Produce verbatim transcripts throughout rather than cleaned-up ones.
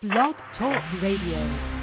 Blog Talk Radio.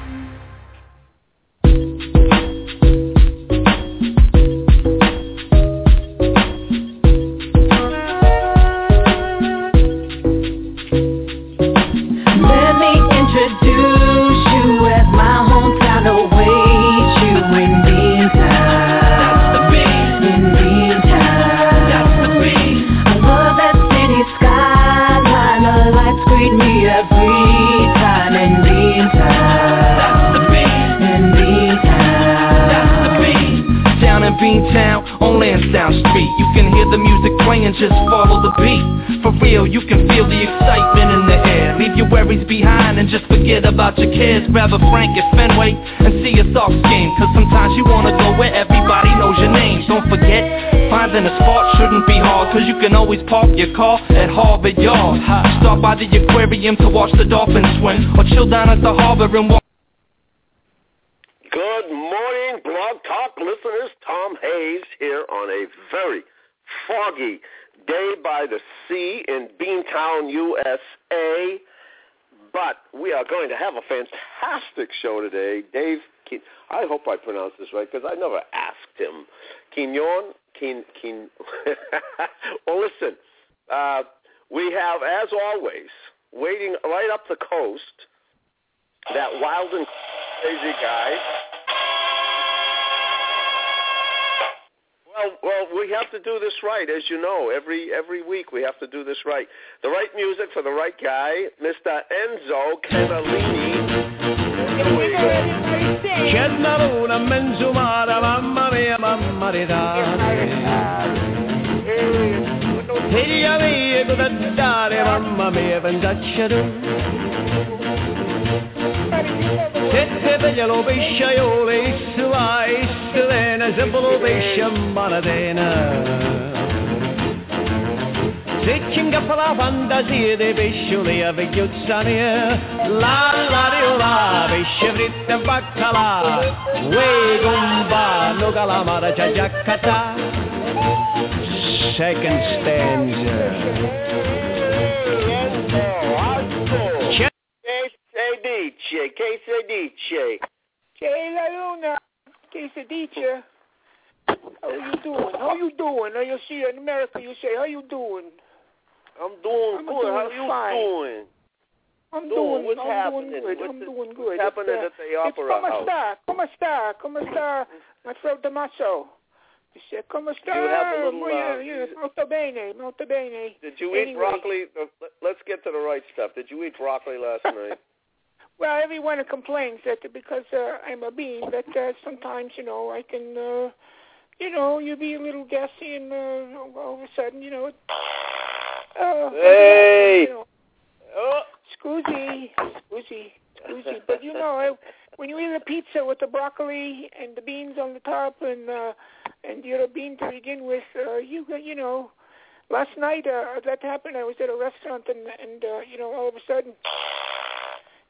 Just follow the beat. For real, you can feel the excitement in the air. Leave your worries behind and just forget about your cares. Rather Frank at Fenway and see a soft game. Cause sometimes you wanna go where everybody knows your name. Don't forget, finding a spot shouldn't be hard. Cause you can always park your car at Harbor Yard. Stop by the aquarium to watch the dolphins swim, or chill down at the harbor and walk. Good morning, Blog Talk listeners. Tom Hayes here on a very foggy day by the sea in Beantown, U S A, but we are going to have a fantastic show today. Dave, Kin- I hope I pronounced this right because I never asked him. Kinnoin, Kin, Kin. Well, listen, uh, we have, as always, waiting right up the coast, that wild and crazy guy. Well, well, we have to do this right, as you know. Every every week we have to do this right. The right music for the right guy, Mister Enzo Catalini. Second stanza. Quesadice, quesadice. Che la luna, quesadice. How you doing? How you doing? Now you see in America, you say, how you doing? I'm doing I'm good. Doing how you fine. doing? I'm doing, doing. What's I'm happening? Doing good. What's I'm doing good. What's happening at the opera house? It's come a star, come a star, my friend Damaso. He said, come a star. You have a little, uh, yeah, molto bene, molto bene. Did you anyway. eat broccoli? Let's get to the right stuff. Did you eat broccoli last night? Well, everyone complains that because uh, I'm a bean, that uh, sometimes, you know, I can... Uh, You know, you be a little gassy, and uh, all of a sudden, you know. Uh, hey. You know, oh. Scoozy, scoozy, scoozy. But you know, when you eat a pizza with the broccoli and the beans on the top, and uh, and the other bean to begin with, uh, you you know, last night uh, that happened. I was at a restaurant, and and uh, you know, all of a sudden.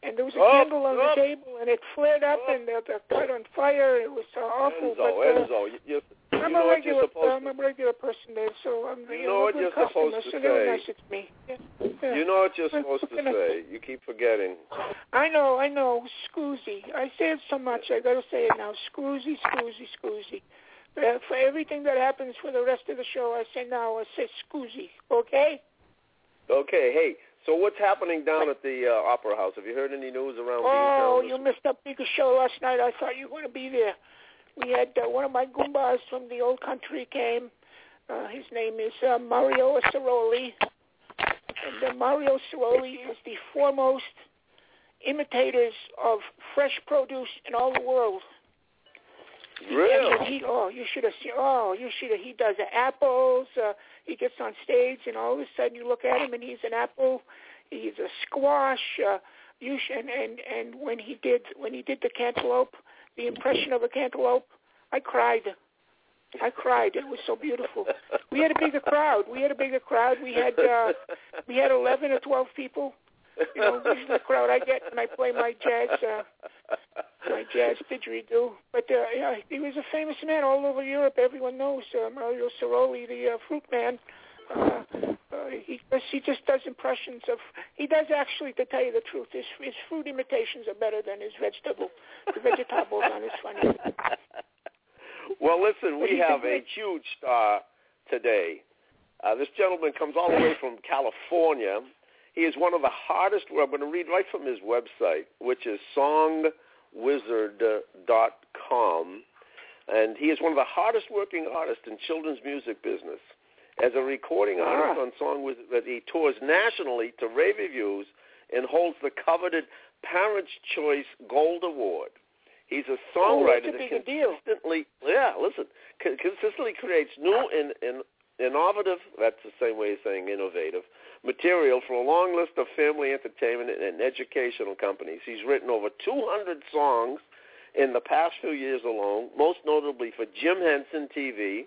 And there was a oh, candle on oh, the table, and it flared up, oh, and it caught on fire. It was uh, awful. Enzo, but, uh, Enzo, you, you, you I'm, a regular, I'm a regular person there, so I'm you you know, know what you're supposed to so say. Nice it's me. Yeah. Yeah. You know what you're supposed to say. You keep forgetting. I know, I know. Scoozy. I say it so much. I got to say it now. Scoozy, scoozy, scoozy. Uh, for everything that happens for the rest of the show, I say now, I say scoozy. Okay? Okay, hey. So what's happening down at the uh, Opera House? Have you heard any news around? Oh, you missed a big show last night. I thought you were going to be there. We had uh, one of my Goombas from the old country came. Uh, his name is uh, Mario Ceroli. And uh, Mario Ceroli is the foremost imitators of fresh produce in all the world. Really? He, oh, you should have seen. Oh, you should have. He does the apples. Uh, he gets on stage, and all of a sudden you look at him, and he's an apple. He's a squash. Uh, you sh- and, and and when he did when he did the cantaloupe, the impression of a cantaloupe, I cried. I cried. It was so beautiful. We had a bigger crowd. We had a bigger crowd. We had uh, we had eleven or twelve people. You know, this is the crowd I get when I play my jazz, uh, my jazz didgeridoo. But uh, yeah, he was a famous man all over Europe. Everyone knows uh, Mario Ceroli, the uh, fruit man. Uh, uh, Uh, he he just does impressions of. He does actually, to tell you the truth, his his food imitations are better than his vegetable. The vegetables on his funny. Well, listen, we have a huge star today. Uh, this gentleman comes all the way from California. He is one of the hardest. I'm going to read right from his website, which is song wizard dot com, and he is one of the hardest working artists in children's music business. As a recording artist on Song Wizard, he tours nationally to rave reviews and holds the coveted Parents' Choice Gold Award. He's a songwriter oh, that consistently, yeah, listen, consistently creates new and, and innovative, that's the same way of saying innovative, material for a long list of family entertainment and educational companies. He's written over two hundred songs in the past few years alone, most notably for Jim Henson T V,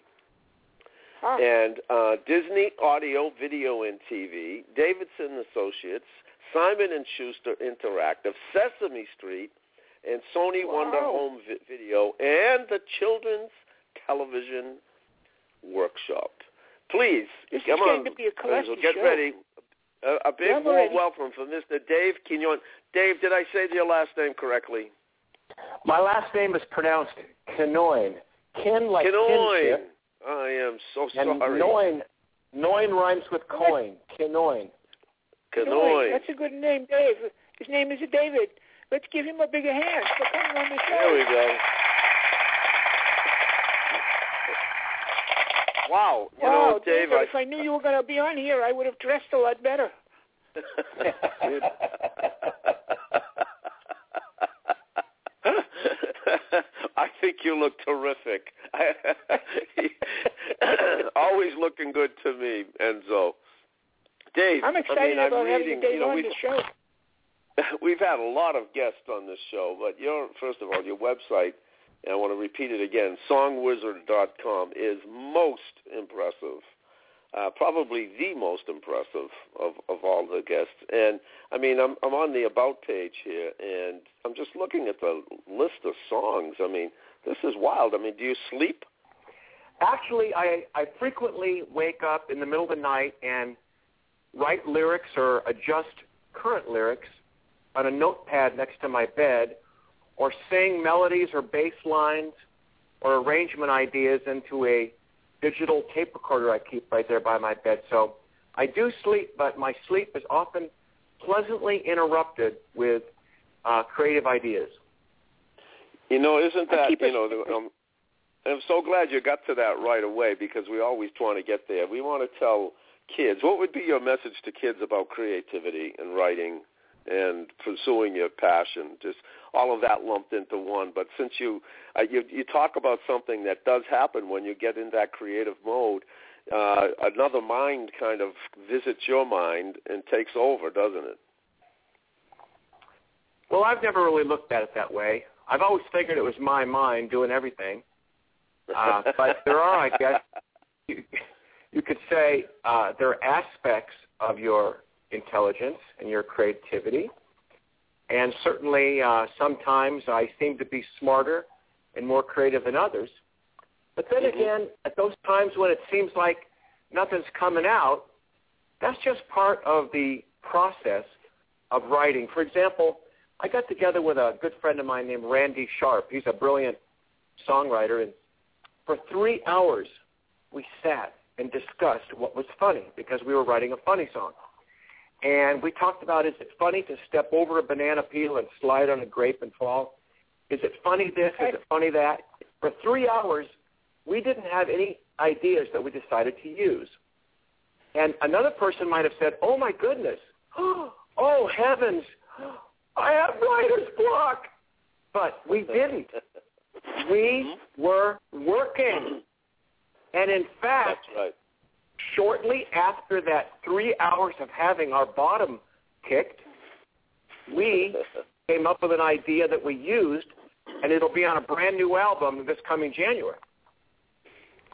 Huh. and uh, Disney Audio, Video, and T V, Davidson and Associates, Simon and Schuster Interactive, Sesame Street, and Sony wow. Wonder Home vi- Video, and the Children's Television Workshop. Please, this come on, to be a so get show. Ready. A, a big Never warm ready. welcome for Mister Dave Kinnoin. Dave, did I say your last name correctly? My last name is pronounced Kinnoin. Kin like Kinnoin. Kinship. I am so and sorry. Noin, Noin rhymes with coin. Kinnoin. Kinnoin. That's a good name, Dave. His name is David. Let's give him a bigger hand for coming on the show. There we go. Wow. You wow, know, Dave, David, I, if I knew you were going to be on here, I would have dressed a lot better. I think you look terrific. Always looking good to me, Enzo. Dave, I'm excited I mean, I'm about reading, having Dave you know, on the show. We've had a lot of guests on this show, but your first of all, your website, and I want to repeat it again, song wizard dot com is most impressive, uh, probably the most impressive of, of all the guests. And, I mean, I'm, I'm on the About page here, and I'm just looking at the list of songs. I mean, this is wild. I mean, do you sleep? Actually, I, I frequently wake up in the middle of the night and write lyrics or adjust current lyrics on a notepad next to my bed, or sing melodies or bass lines or arrangement ideas into a digital tape recorder I keep right there by my bed. So I do sleep, but my sleep is often pleasantly interrupted with uh, creative ideas. You know, isn't that, you know, the, um, I'm so glad you got to that right away, because we always want to get there. We want to tell kids, what would be your message to kids about creativity and writing and pursuing your passion, just all of that lumped into one? But since you uh, you, you talk about something that does happen when you get in that creative mode, uh, another mind kind of visits your mind and takes over, doesn't it? Well, I've never really looked at it that way. I've always figured it was my mind doing everything. Uh, but there are, I guess, you, you could say uh, there are aspects of your intelligence and your creativity, and certainly uh, sometimes I seem to be smarter and more creative than others. But then mm-hmm. again, at those times when it seems like nothing's coming out, that's just part of the process of writing. For example, I got together with a good friend of mine named Randy Sharp. He's a brilliant songwriter, and for three hours we sat and discussed what was funny, because we were writing a funny song. And we talked about, is it funny to step over a banana peel and slide on a grape and fall? Is it funny this? Is it funny that? For three hours, we didn't have any ideas that we decided to use. And another person might have said, oh, my goodness. Oh, heavens. I have writer's block. But we didn't. We were working. And in fact, that's right. Shortly after that three hours of having our bottom kicked, we came up with an idea that we used, and it'll be on a brand new album this coming January.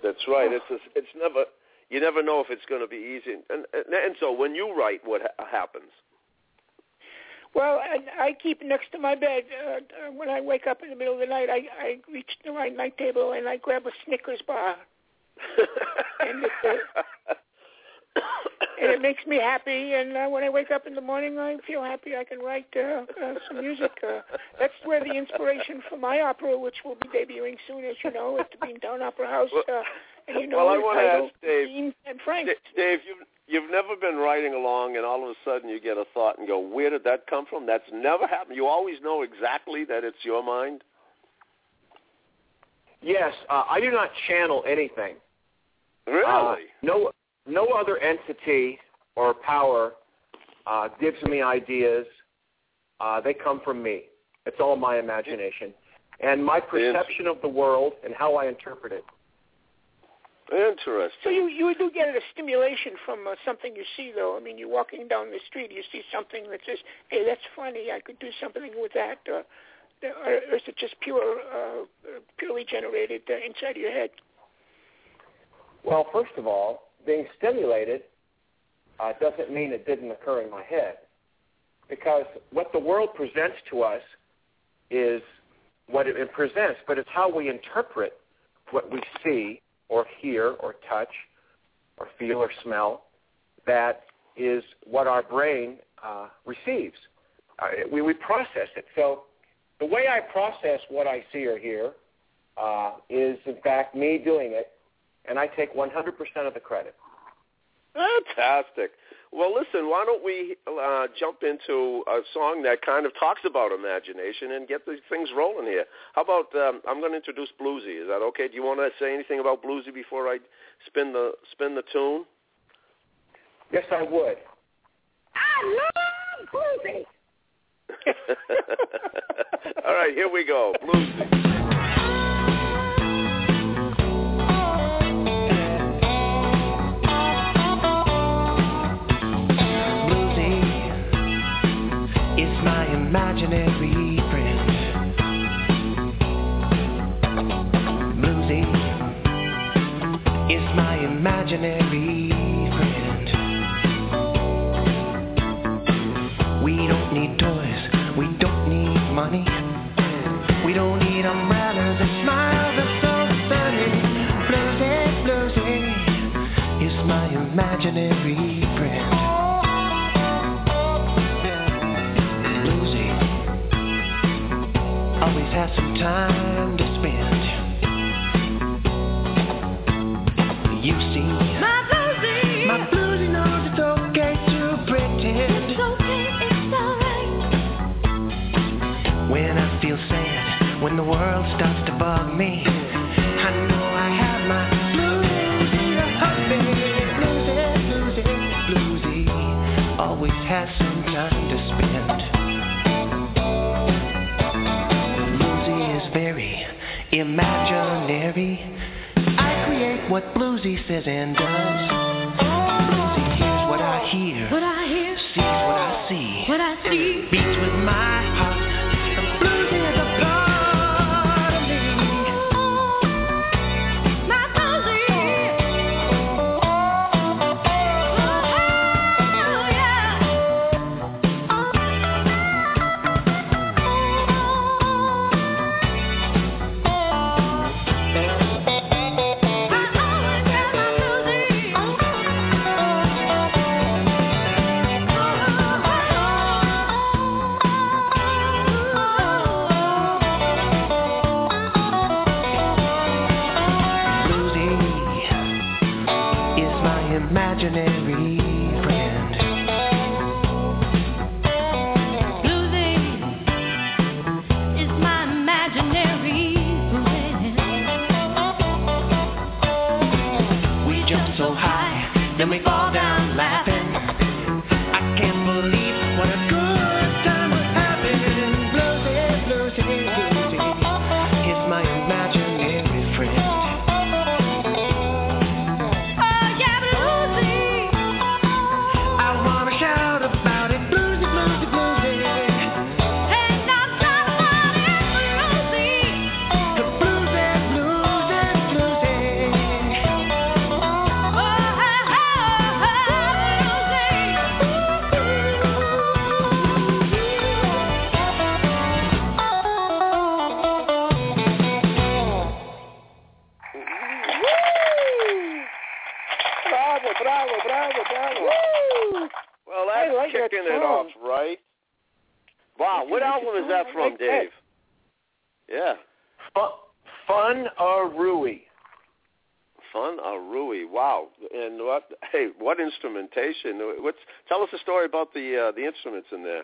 That's right. It's a, it's never you never know if it's going to be easy. And, and, and so when you write, what ha- happens? Well, I, I keep next to my bed. Uh, when I wake up in the middle of the night, I, I reach to my night table and I grab a Snickers bar. and, it's a, and it makes me happy. And uh, when I wake up in the morning, I feel happy. I can write uh, uh, some music. Uh, that's where the inspiration for my opera, which will be debuting soon, as you know, at the Beantown Opera House. Uh, and you know, well, I want to ask Dave. Dean and Frank. D- Dave, you. You've never been riding along, and all of a sudden you get a thought and go, where did that come from? That's never happened. You always know exactly that it's your mind? Yes. Uh, I do not channel anything. Really? Uh, no no other entity or power uh, gives me ideas. Uh, they come from me. It's all my imagination and my perception of the world and how I interpret it. Interesting. So you, you do get a stimulation from uh, something you see, though. I mean, you're walking down the street, you see something that says, hey, that's funny, I could do something with that. Or, or is it just pure, uh, purely generated uh, inside your head? Well, first of all, being stimulated uh, doesn't mean it didn't occur in my head, because what the world presents to us is what it presents, but it's how we interpret what we see or hear or touch or feel or smell, that is what our brain uh, receives. Uh, we, we process it. So the way I process what I see or hear uh, is, in fact, me doing it, and I take one hundred percent of the credit. Fantastic. Well, listen, why don't we uh, jump into a song that kind of talks about imagination and get these things rolling here. How about, um, I'm going to introduce Bluesy. Is that okay? Do you want to say anything about Bluesy before I spin the spin the tune? Yes, I would. I love Bluesy. All right, here we go, Bluesy. Imaginary friend, Bluesy is my imaginary friend. We don't need toys, we don't need money, we don't need umbrellas and smiles that's so sunny. Bluesy, Bluesy is my imaginary friend. Always have some time to spend. You see, my Bluesy, my Bluesy knows it's okay to pretend. It's okay, it's alright. When I feel sad, when the world starts to bug me, I know I have my Bluesy to hug me. Bluesy, Bluesy, Bluesy always has some time to spend. Very imaginary, I create what Bluesy says and does. Bluesy hears what I hear, what I hear, sees what I see, what I see, beats with my heart, and Bluesy is a part of me. My Bluesy, oh yeah, oh. Wow, what album is that from, Dave? Yeah. Fun Arui. Fun Arui. Wow. And what? Hey, what instrumentation? What's? Tell us a story about the uh, the instruments in there.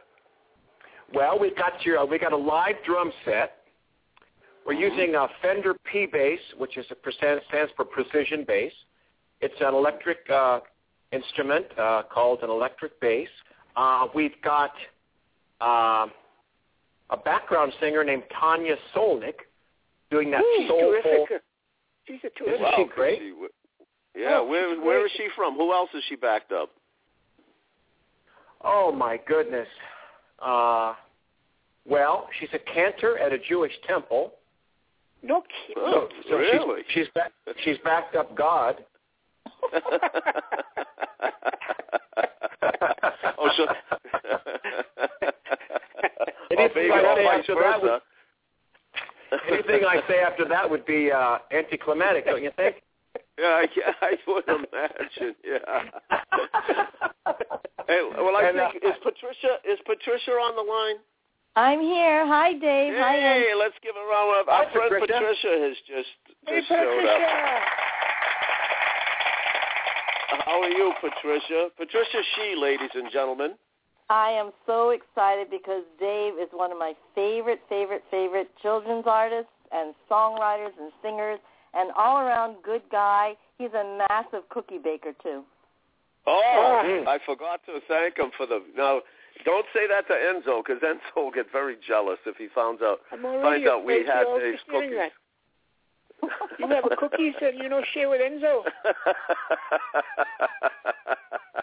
Well, we got your we got a live drum set. We're mm-hmm. using a Fender P bass, which is a percent, stands for precision bass. It's an electric uh, instrument uh, called an electric bass. Uh, we've got uh, a background singer named Tanya Solnick doing that Ooh, soulful. Terrific. She's a terrific. Isn't she great? She, yeah. Oh, where where great. Is she from? Who else is she backed up? Oh my goodness. Uh, well, she's a cantor at a Jewish temple. No kidding. Oh, so really? She's she's, back, she's backed up God. oh, so anything, I say after that would, anything I say after that would be uh, anticlimactic, don't you think? Yeah, I, I would imagine. Yeah. Hey, well, I and, think uh, is Patricia is Patricia on the line? I'm here. Hi, Dave. Hey, Hi, hey let's give a round of applause. Our friend Patricia. Patricia has just, hey, just Patricia. showed up. How are you, Patricia? Patricia Shih, ladies and gentlemen. I am so excited because Dave is one of my favorite, favorite, favorite children's artists and songwriters and singers and all-around good guy. He's a massive cookie baker, too. Oh, mm. I forgot to thank him for the... Now, don't say that to Enzo because Enzo will get very jealous if he finds out, finds out we had Dave's cookies. That. You have a cookies and you don't share with Enzo.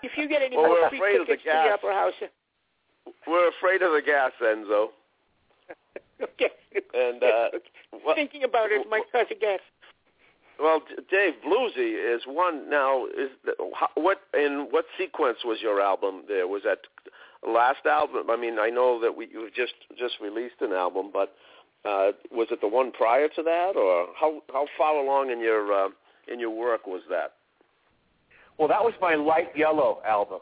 If you get any well, more free tickets the to the Opera House. We're afraid of the gas, Enzo. Okay. And uh, well, thinking about it might cause a gas. Well, Dave, Bluesy is one now. Is what in what sequence was your album there? Was that last album? I mean, I know that we you've just just released an album, but. Uh, was it the one prior to that, or how how far along in your uh, in your work was that? Well, that was my light yellow album.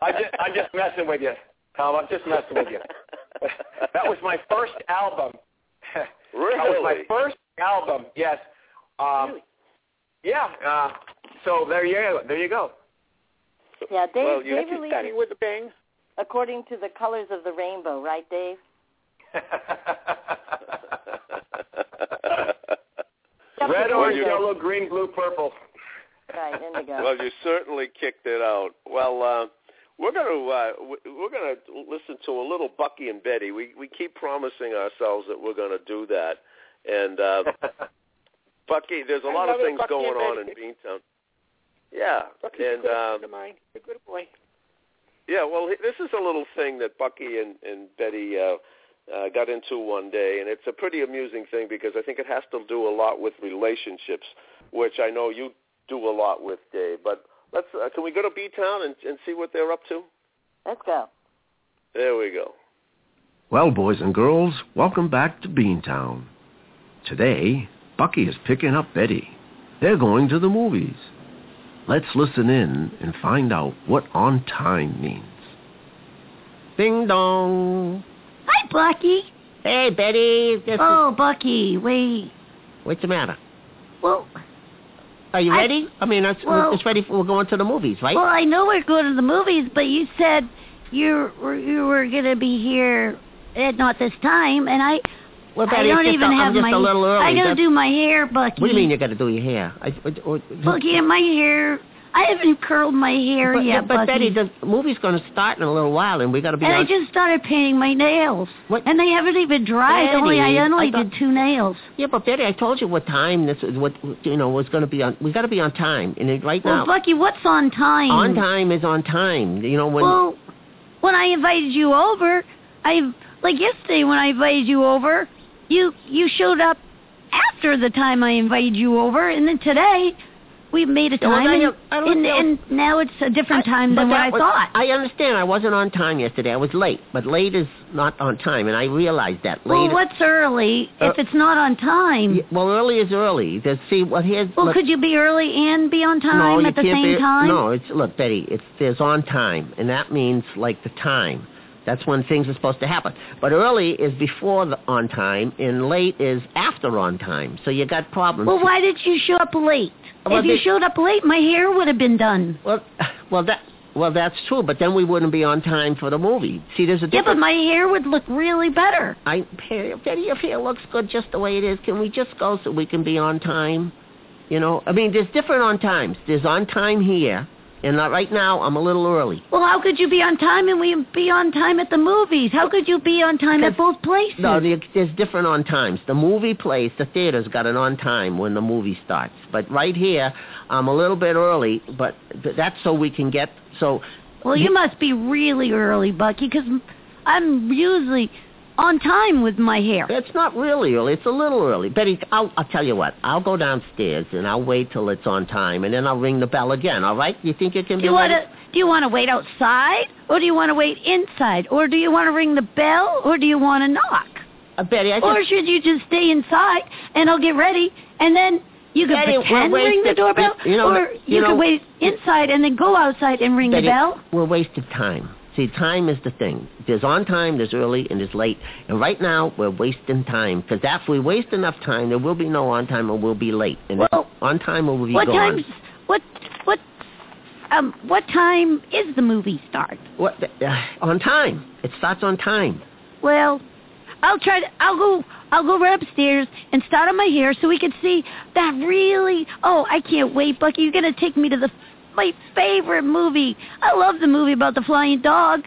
I just, I'm just messing with you, Tom. I'm just messing with you. That was my first album. Really? That was my first album. Yes. Um, really? Yeah. Uh, so there you there you go. Yeah, they well, they released it with a bang. According to the colors of the rainbow, right, Dave? Red, orange, yellow, green, blue, purple. Right, indigo. Well, you certainly kicked it out. Well, uh, we're going to uh, we're going to listen to a little Bucky and Betty. We we keep promising ourselves that we're going to do that. And uh, Bucky, there's a I lot of things Bucky going on in Beantown. Yeah, Bucky's and a good um, friend of mine. You're a good boy. Yeah, well, this is a little thing that Bucky and, and Betty uh, uh, got into one day, and it's a pretty amusing thing because I think it has to do a lot with relationships, which I know you do a lot with, Dave. But let's uh, can we go to B-Town and, and see what they're up to? Let's go. There we go. Well, boys and girls, welcome back to Beantown. Today, Bucky is picking up Betty. They're going to the movies. Let's listen in and find out what on time means. Ding dong. Hi, Bucky. Hey, Betty. This oh, is... Bucky, wait. What's the matter? Well, are you I... ready? I mean, it's, well, it's ready for we're going to the movies, right? Well, I know we're going to the movies, but you said you were, you were going to be here at not this time, and I. Well, Betty, I don't even a, have I'm my... A little early. I gotta That's... do my hair, Bucky. What do you mean you gotta do your hair? I, or, or, Bucky, my hair... I haven't curled my hair but, yet, but Bucky. But, Betty, the movie's gonna start in a little while, and we gotta be... And on... I just started painting my nails. What? And they haven't even dried. Betty, only I only I thought... did two nails. Yeah, but, Betty, I told you what time this... What, you know, was gonna be on... We gotta be on time, and right now... Well, Bucky, what's on time? On time is on time, you know, when... Well, when I invited you over, I... Like yesterday when I invited you over... You you showed up after the time I invited you over, and then today We've made a time, and, I, I and, and now it's a different I, time than what I was, thought. I understand. I wasn't on time yesterday. I was late, but late is not on time, and I realized that. Late well, what's early uh, if it's not on time? Yeah, well, early is early. Let's see what here's. Well, look, could you be early and be on time no, at the same be, time? No, it's look, Betty. It's there's on time, and that means like the time. That's when things are supposed to happen. But early is before the on time, and late is after on time. So you got problems. Well, why did you show up late? Well, if you they, showed up late, my hair would have been done. Well, well, that well, that's true. But then we wouldn't be on time for the movie. See, there's a difference. Yeah, but my hair would look really better. I, Betty, your hair looks good just the way it is. Can we just go so we can be on time? You know, I mean, there's different on times. There's on time here, and right now I'm a little early. Well, how could you be on time and we be on time at the movies? How could you be on time at both places? No, there's different on times. The movie plays, the theater's got an on time when the movie starts. But right here, I'm a little bit early, but that's so we can get... so. Well, you must be really early, Bucky, because I'm usually on time with my hair. It's not really early. It's a little early. Betty, I'll, I'll tell you what. I'll go downstairs, and I'll wait till it's on time, and then I'll ring the bell again, all right? You think it can do be you wanna, Do you want to wait outside, or do you want to wait inside, or do you want to ring the bell, or do you want to knock? Uh, Betty, I Or should you just stay inside, and I'll get ready, and then you can Betty, pretend we'll ring the, the doorbell, you know, or you, you know, can wait inside and then go outside and ring Betty, the bell? We're wasting time. See, time is the thing. There's on time, there's early, and there's late. And right now, we're wasting time. Because if we waste enough time, there will be no on time or we'll be late. And well, on time or we'll be what gone. Time, what, what, um, what time is the movie start? What, uh, on time. It starts on time. Well, I'll try to, I'll go, I'll go right upstairs and start on my hair so we can see that really, oh, I can't wait, Bucky. You're going to take me to the... my favorite movie. I love the movie about the flying dog.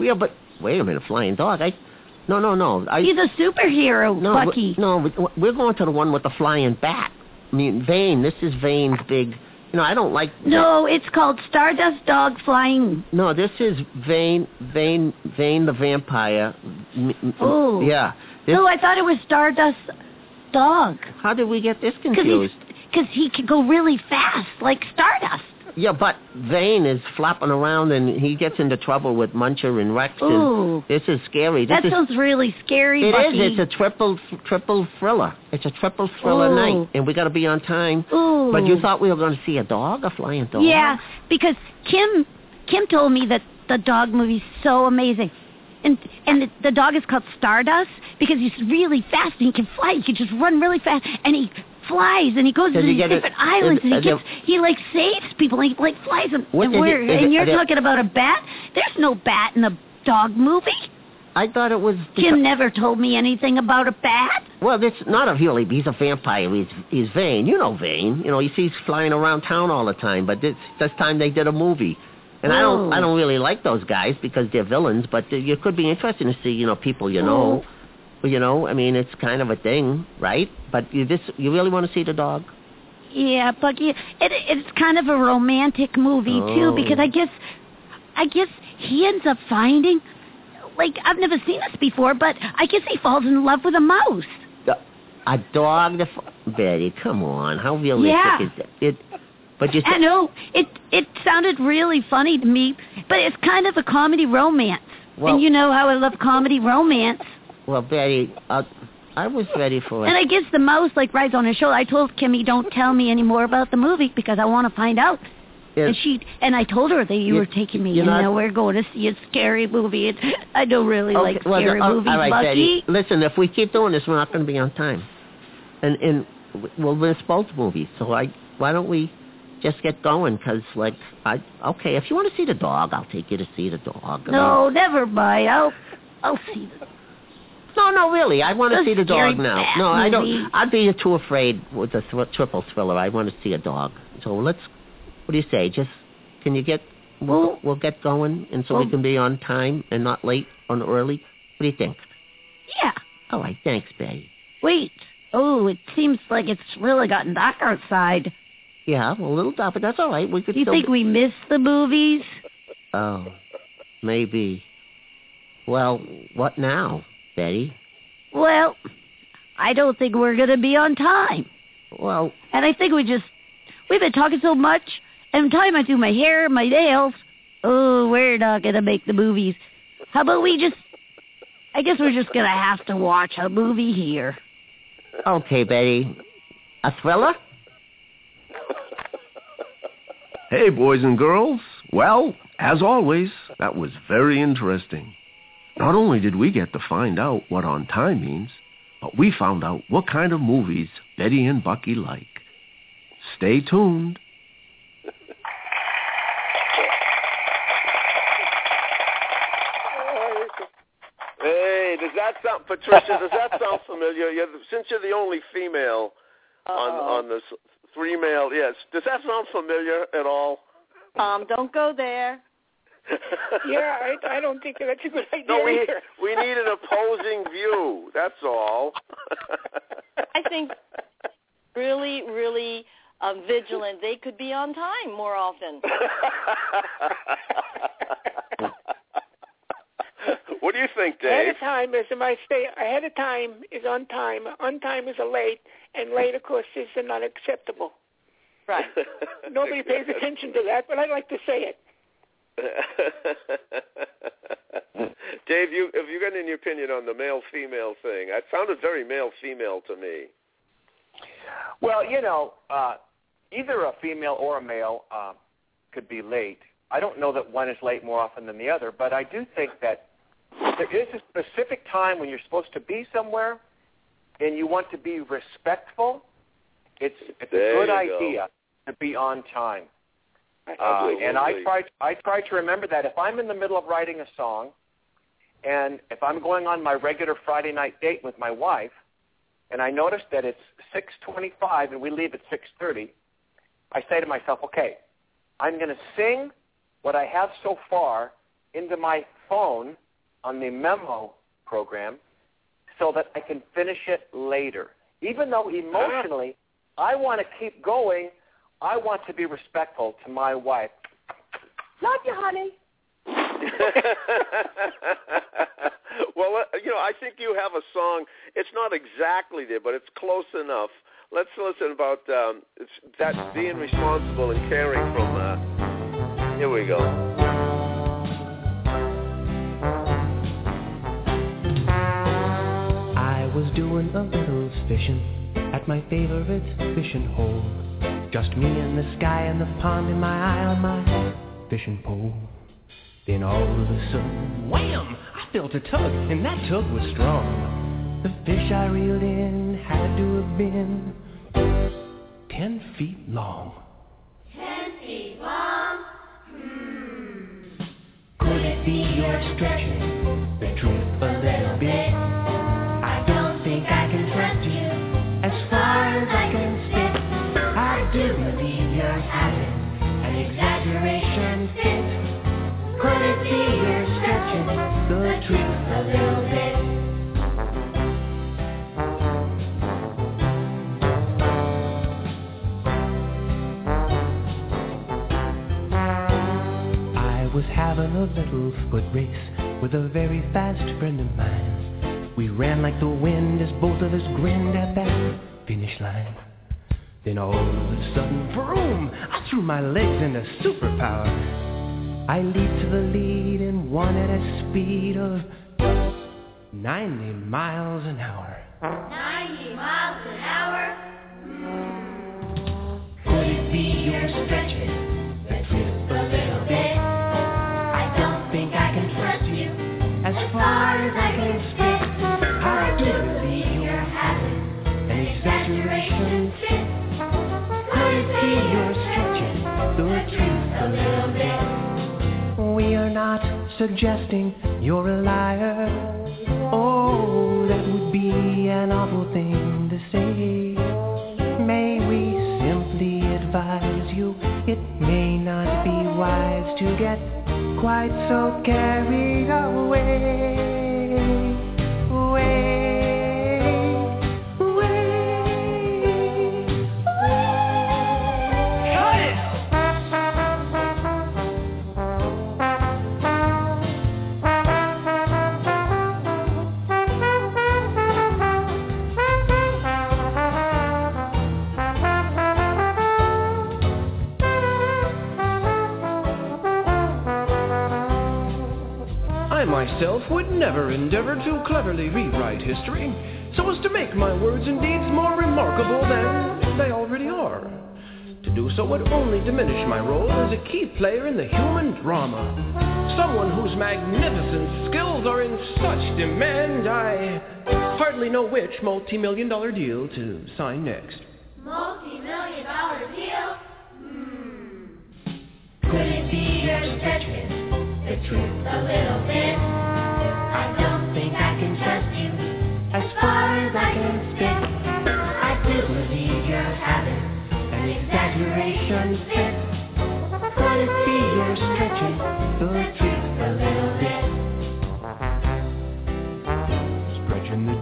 Yeah, but wait a minute, flying dog. I no, no, no. I, He's a superhero, no, Bucky. We, no, we're going to the one with the flying bat. I mean, Vane. This is Vane's big. You know, I don't like. No, that. It's called Stardust Dog Flying. No, this is Vane, Vane, Vane the vampire. Oh, yeah. This, no, I thought it was Stardust Dog. How did we get this confused? Because he could go really fast, like Stardust. Yeah, but Vane is flopping around, and he gets into trouble with Muncher and Rex. And ooh. This is scary. This that is, sounds really scary, It Bucky. Is. It's a triple triple thriller. It's a triple thriller ooh. Night, and we got to be on time. Ooh. But you thought we were going to see a dog, a flying dog? Yeah, because Kim Kim told me that the dog movie's so amazing. And and the, the dog is called Stardust because he's really fast, and he can fly. He can just run really fast, and he... flies and he goes does to these different a, islands is, and he gets there, he like saves people and he like flies them and, we're, it, and you're there, talking about a bat. There's no bat in the dog movie. I thought it was Jim never told me anything about a bat. Well, it's not a really he's a vampire. He's he's Vane. You know Vane. You know he sees flying around town all the time. But this this time they did a movie. And whoa. I don't I don't really like those guys because they're villains. But you could be interested to see you know people you know. Oh. You know, I mean, it's kind of a thing, right? But you, this, you really want to see the dog? Yeah, Bucky. It, it's kind of a romantic movie oh. too, because I guess, I guess he ends up finding, like I've never seen this before, but I guess he falls in love with a mouse. Uh, a dog, that, Betty. Come on, how realistic yeah. is that? It, but you. Th- I know it. It sounded really funny to me, but it's kind of a comedy romance, well, and you know how I love comedy romance. Well, Betty, uh, I was ready for it. And I guess the mouse, like, rides on his shoulder. I told Kimmy, don't tell me any more about the movie because I want to find out. Yes. And she and I told her that you, you were taking me, you know, we're going to see a scary movie. And I don't really okay, like well, scary no, oh, movies, all right, Bucky. Betty, listen, if we keep doing this, we're not going to be on time. And, and we'll miss both movies. So I, why don't we just get going? Because, like, I okay, if you want to see the dog, I'll take you to see the dog. No, I'll, never mind. I'll, I'll see the dog. No, no, really. I want to see the dog now. No, I don't. I'd be too afraid with the thr- triple thriller. I want to see a dog. So let's. What do you say? Just can you get? We'll, we'll get going, and so we can be on time and not late or early. What do you think? Yeah. All right. Thanks, Betty. Wait. Oh, it seems like it's really gotten dark outside. Yeah, a little dark, but that's all right. We could. Do you think we missed the movies? Oh, maybe. Well, what now? Betty? Well, I don't think we're going to be on time. Well... And I think we just... We've been talking so much. Every time I do my hair, my nails, oh, we're not going to make the movies. How about we just, I guess we're just going to have to watch a movie here. Okay, Betty. A thriller? Hey, boys and girls. Well, as always, that was very interesting. Not only did we get to find out what on time means, but we found out what kind of movies Betty and Bucky like. Stay tuned. Hey, does that sound, Patricia, does that sound familiar? You're, since you're the only female on, on this three male, yes, does that sound familiar at all? Um, don't go there. Yeah, I, I don't think that's a good idea. No, we either. We need an opposing view. That's all. I think really, really uh, vigilant. They could be on time more often. What do you think, Dave? Ahead of time is my stay. Ahead of time is on time. On time is a late, and late, of course, is not acceptable. Right. Nobody pays attention to that, but I like to say it. Dave, you, have you got any opinion on the male-female thing? It sounded very male-female to me. Well, you know, uh, either a female or a male uh, could be late. I don't know that one is late more often than the other, but I do think that there is a specific time when you're supposed to be somewhere, and you want to be respectful. It's, it's a good idea go. to be on time. Uh, and I try, I try to remember that. If I'm in the middle of writing a song, and if I'm going on my regular Friday night date with my wife, and I notice that it's six twenty-five and we leave at six thirty, I say to myself, okay, I'm going to sing what I have so far into my phone on the memo program so that I can finish it later. Even though emotionally I want to keep going, I want to be respectful to my wife. Love you, honey. Well, you know, I think you have a song. It's not exactly there, but it's close enough. Let's listen about um, it's that being responsible and caring from uh, here we go. I was doing a little fishing at my favorite fishing hole. Just me and the sky and the pond in my eye on my fishing pole. Then all of a sudden, wham! I felt a tug, and that tug was strong. The fish I reeled in had to have been ten feet long. Ten feet long? Hmm. Could it be you're stretching the truth a little bit? I don't think I can trust you as far as I can see. I do believe you're having an exaggeration fit. Could it be you're stretching the truth a little bit? I was having a little foot race with a very fast friend of mine. We ran like the wind as both of us grinned at that finish line. Then all of a sudden, vroom, I threw my legs into superpower. I leaped to the lead and won at a speed of ninety miles an hour. ninety miles an hour? Could it be you're stretching the truth a little bit? I don't think I can trust you as far as I can spit. I do believe you're having an exaggeration fit. You're stretching the truth a little bit. We are not suggesting you're a liar. Oh, that would be an awful thing to say. May we simply advise you, it may not be wise to get quite so carried away. away. I myself would never endeavor to cleverly rewrite history so as to make my words and deeds more remarkable than they already are. To do so would only diminish my role as a key player in the human drama, someone whose magnificent skills are in such demand I hardly know which multi-million dollar deal to sign next. Multi-million dollar deal? Hmm. Could it be your judgment? The truth a little bit? I don't think I can trust you as far as I can spit. I do believe your habits and exaggerations fit. Could it be your stretching? The truth a little bit? Stretching the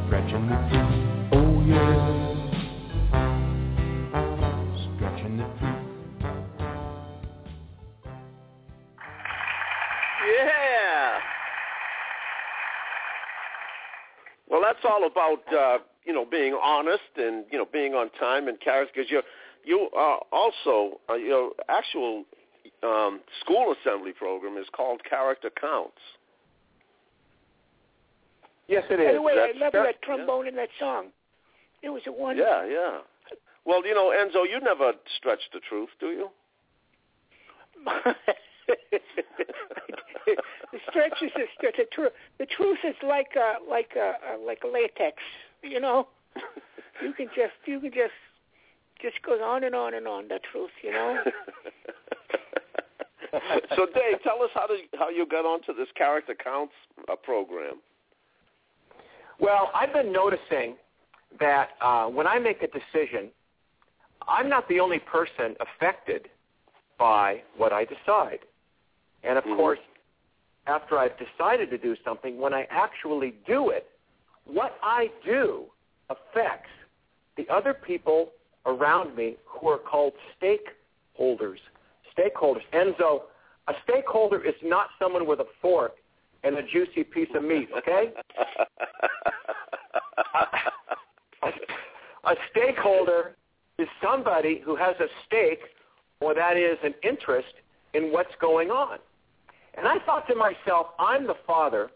truth. Stretching the truth. Oh yeah. Stretching the truth. Yeah. Well, that's all about uh, you know being honest and you know being on time and character, because you you are also uh, your actual um, school assembly program is called Character Counts. Yes, it is. By the way, that's I remember that trombone yeah. in that song. It was a wonder. Yeah, yeah. Well, you know, Enzo, you never stretch the truth, do you? The stretch is a stretch. The, tr- the truth is like a, like a, like a latex. You know, you can just you can just just goes on and on and on. The truth, you know. So, Dave, tell us how to, how you got onto this Character Counts uh, program. Well, I've been noticing that uh, when I make a decision, I'm not the only person affected by what I decide. And, of mm-hmm. course, after I've decided to do something, when I actually do it, what I do affects the other people around me who are called stakeholders. Stakeholders. Enzo, a stakeholder is not someone with a fork and a juicy piece of meat, okay? a, a stakeholder is somebody who has a stake, or that is an interest, in what's going on. And I thought to myself, I'm the father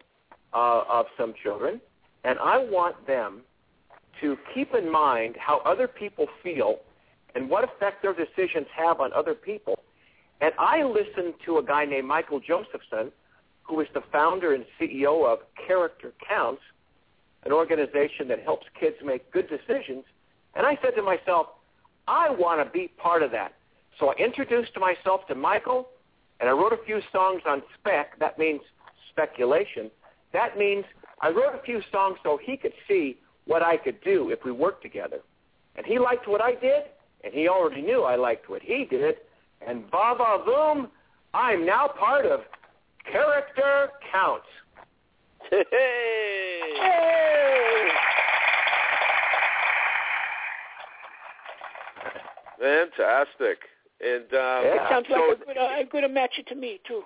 uh, of some children, and I want them to keep in mind how other people feel and what effect their decisions have on other people. And I listened to a guy named Michael Josephson, who is the founder and C E O of Character Counts, an organization that helps kids make good decisions. And I said to myself, I want to be part of that. So I introduced myself to Michael, and I wrote a few songs on spec. That means speculation. That means I wrote a few songs so he could see what I could do if we worked together. And he liked what I did, and he already knew I liked what he did. And ba-ba-boom, I'm now part of Character Counts. Hey! Hey! Fantastic. And, um, yeah. That sounds like so, a, good, a good a match it to me, too.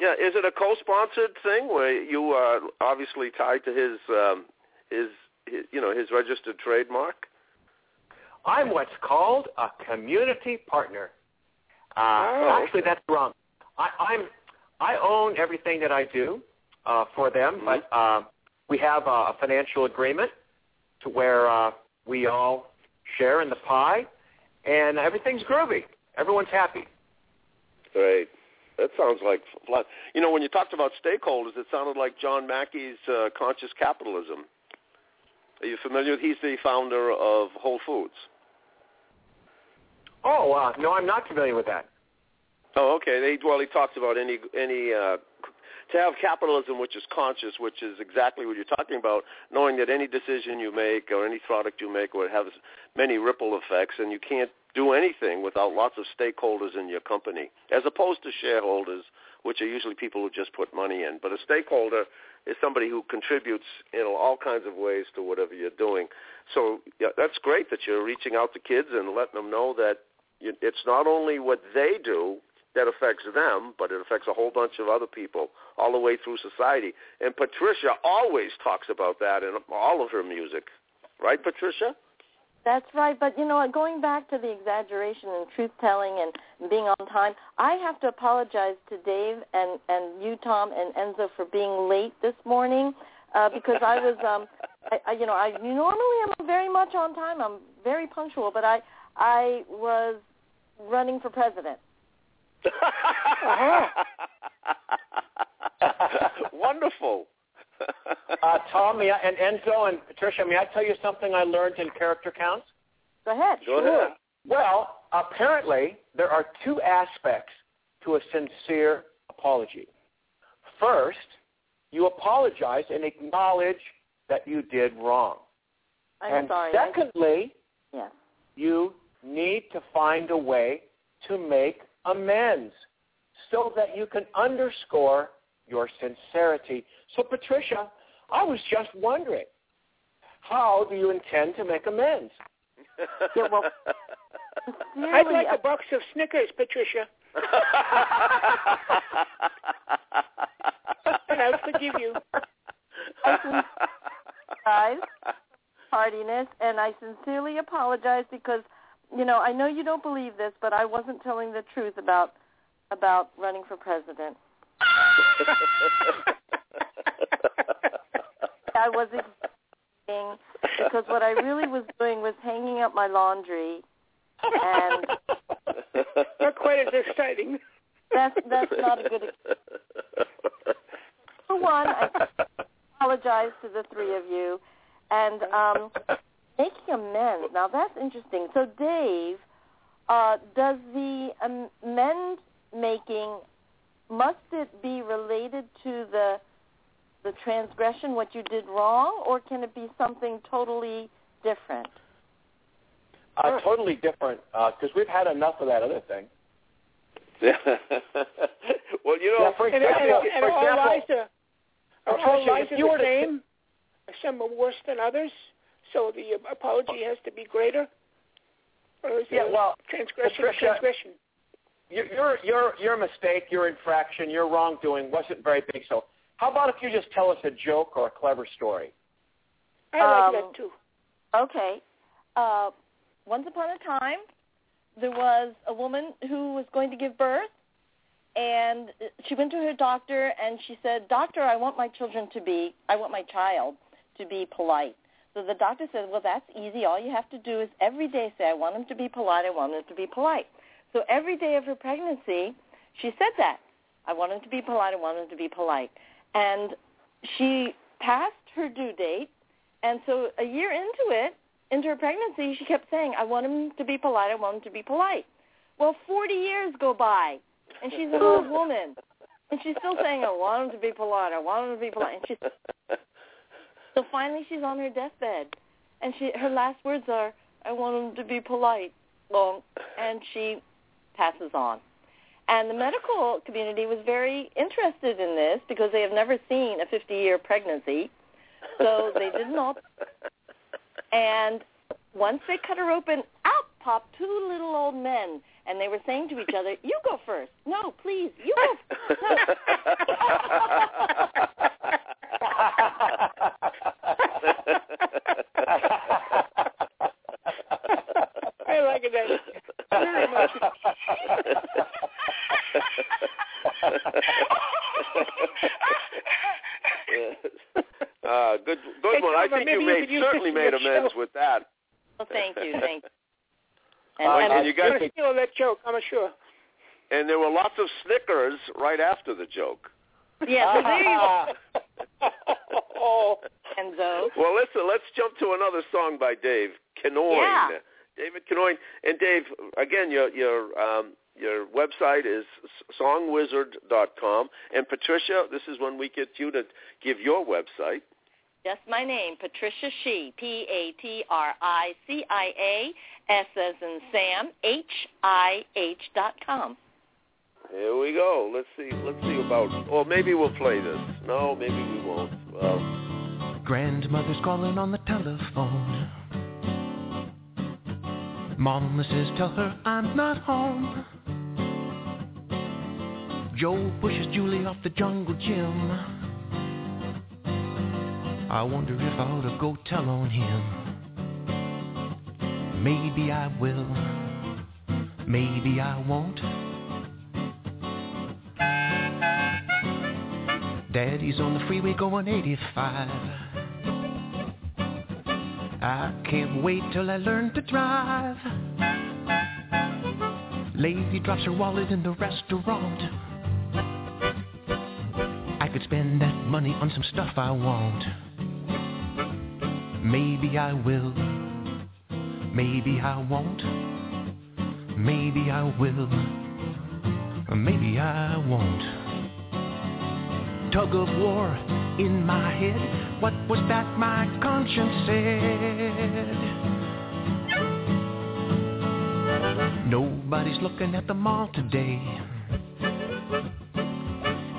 Yeah, is it a co-sponsored thing where you are obviously tied to his, um, his, his you know, his registered trademark? I'm what's called a community partner. Uh, oh, actually, okay. That's wrong. I, I'm I own everything that I do uh, for them, mm-hmm. but uh, we have a financial agreement to where uh, we all share in the pie, and everything's groovy. Everyone's happy. Great. That sounds like fun. You know, when you talked about stakeholders, it sounded like John Mackey's uh, Conscious Capitalism. Are you familiar with? He's the founder of Whole Foods. Oh, uh, no, I'm not familiar with that. Oh, okay. They, well, he talks about any any uh, to have capitalism, which is conscious, which is exactly what you're talking about, knowing that any decision you make or any product you make would have many ripple effects, and you can't do anything without lots of stakeholders in your company, as opposed to shareholders, which are usually people who just put money in. But a stakeholder is somebody who contributes in all kinds of ways to whatever you're doing. So yeah, that's great that you're reaching out to kids and letting them know that you, it's not only what they do that affects them, but it affects a whole bunch of other people all the way through society. And Patricia always talks about that in all of her music. Right, Patricia? That's right. But, you know, going back to the exaggeration and truth-telling and being on time, I have to apologize to Dave and, and you, Tom, and Enzo for being late this morning uh, because I was, um, I, I, you know, I normally am very much on time. I'm very punctual, but I, I was running for president. Uh-huh. Wonderful. uh, Tom may I, and Enzo and Patricia, may I tell you something I learned in Character Counts? Go ahead. Go sure. ahead. Well, apparently there are two aspects to a sincere apology. First, you apologize and acknowledge that you did wrong. I'm and sorry. And secondly, I... yeah. you need to find a way to make amends so that you can underscore your sincerity. So, Patricia, I was just wondering, how do you intend to make amends? Yeah, well, I'd like a box of Snickers, Patricia. And I forgive you. I apologize, hardiness, and I sincerely apologize because, you know, I know you don't believe this, but I wasn't telling the truth about about running for president. I was exaggerating because what I really was doing was hanging up my laundry, and not quite as exciting. That's that's not a good excuse. For one, I apologize to the three of you, and um, making amends. Now that's interesting. So Dave, uh, does the amend making? Must it be related to the the transgression, what you did wrong, or can it be something totally different? Uh, totally different, because uh, we've had enough of that other thing. Well, you know, yeah, for and, example, and, and for all example, lies are, are all lies are the same. To... Some are worse than others, so the apology has to be greater. Or is yeah, it well, transgression, Patricia, transgression. Your your your mistake, your infraction, your wrongdoing wasn't very big. So, how about if you just tell us a joke or a clever story? I like um, that too. Okay. Uh, once upon a time, there was a woman who was going to give birth, and she went to her doctor and she said, "Doctor, I want my children to be, I want my child to be polite." So the doctor said, "Well, that's easy. All you have to do is every day say, I want them to be polite. I want them to be polite." So every day of her pregnancy, she said that. I want him to be polite. I want him to be polite. And she passed her due date. And so a year into it, into her pregnancy, she kept saying, I want him to be polite. I want him to be polite. Well, forty years go by, and she's an old woman. And she's still saying, I want him to be polite. I want him to be polite. And she's... So finally she's on her deathbed. And she her last words are, I want him to be polite. Well, and she... passes on. And the medical community was very interested in this because they have never seen a fifty-year pregnancy, so they didn't all. And once they cut her open, out popped two little old men, and they were saying to each other, you go first. No, please, you go first. No. I like it. Very much. uh, good, good one. I think you made, certainly made amends with that. Well, thank you, thank you. And, uh, and, and you guys steal that joke, I'm sure. And there were lots of Snickers right after the joke. Yeah, so there you go. Enzo. Well, listen, let's jump to another song by Dave Kinnoin. Yeah. David Kinnoin. And Dave, again, your your um, your website is song wizard dot com. And Patricia, this is when we get you to give your website. That's my name, Patricia Shih, P A T R I C I A S as in Sam, H I H dot com. Here we go. Let's see. Let's see about, or maybe we'll play this. No, maybe we won't. Well, grandmother's calling on the telephone. Mama says, tell her I'm not home. Joe pushes Julie off the jungle gym. I wonder if I ought to go tell on him. Maybe I will, maybe I won't. Daddy's on the freeway going eighty-five. I can't wait till I learn to drive. Lady drops her wallet in the restaurant. I could spend that money on some stuff I want. Maybe I will, maybe I won't. Maybe I will, or maybe I won't. Tug of war in my head. What was that my conscience said? Nobody's looking at the mall today.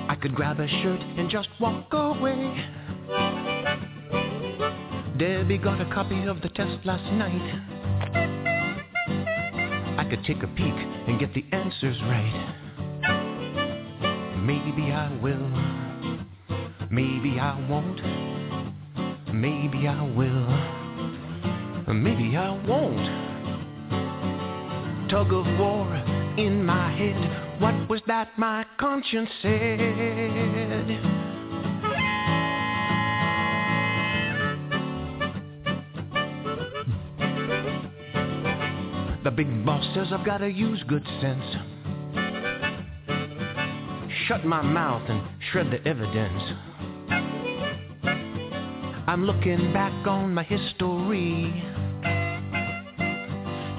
I could grab a shirt and just walk away. Debbie got a copy of the test last night. I could take a peek and get the answers right. Maybe I will, maybe I won't. Maybe I will, maybe I won't. Tug of war in my head. What was that my conscience said? The big boss says I've got to use good sense. Shut my mouth and shred the evidence. I'm looking back on my history,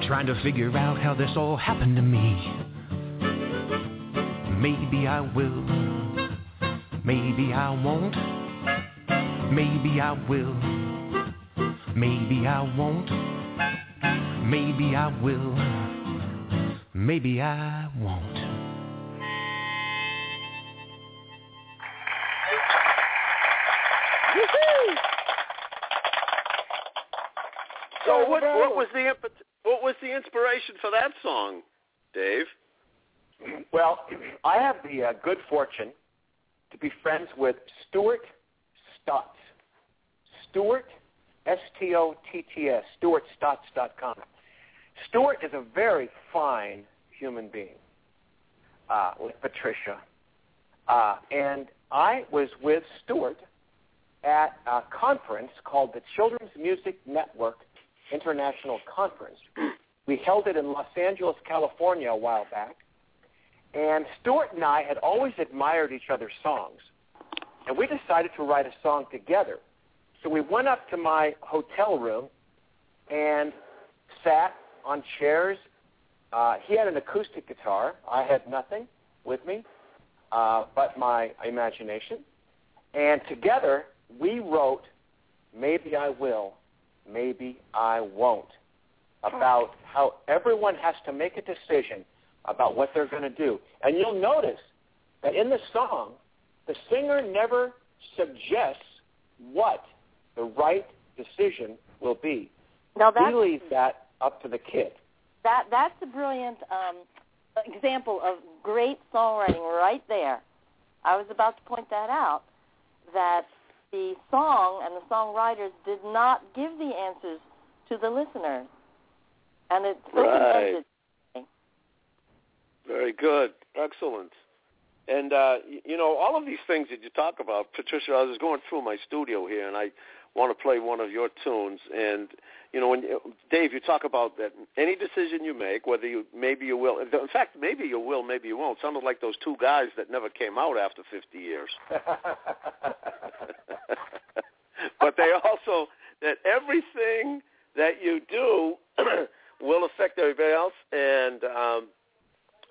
trying to figure out how this all happened to me. Maybe I will, maybe I won't. Maybe I will, maybe I won't. Maybe I will, maybe I won't. Woo-hoo! So what, what was the what was the inspiration for that song, Dave? Well, I have the uh, good fortune to be friends with Stuart Stotts. Stuart, S T O T T S, Stuart Stotts dot com. Stuart is a very fine human being uh, with Patricia. Uh, and I was with Stuart at a conference called the Children's Music Network International Conference. We held it in Los Angeles, California a while back. And Stuart and I had always admired each other's songs. And we decided to write a song together. So we went up to my hotel room and sat on chairs. Uh, he had an acoustic guitar. I had nothing with me uh, but my imagination. And together we wrote Maybe I Will, Maybe I Won't, about how everyone has to make a decision about what they're going to do. And you'll notice that in the song, the singer never suggests what the right decision will be. Now we leave that up to the kid. That That's a brilliant um, example of great songwriting right there. I was about to point that out, that the song and the songwriters did not give the answers to the listeners. And it's right. Very good. Excellent. And, uh, you know, all of these things that you talk about, Patricia, I was going through my studio here, and I want to play one of your tunes. And, you know, when, Dave, you talk about that any decision you make, whether you maybe you will. In fact, maybe you will, maybe you won't. Sounded like those two guys that never came out after fifty years. But they also, that everything that you do will affect everybody else. And um,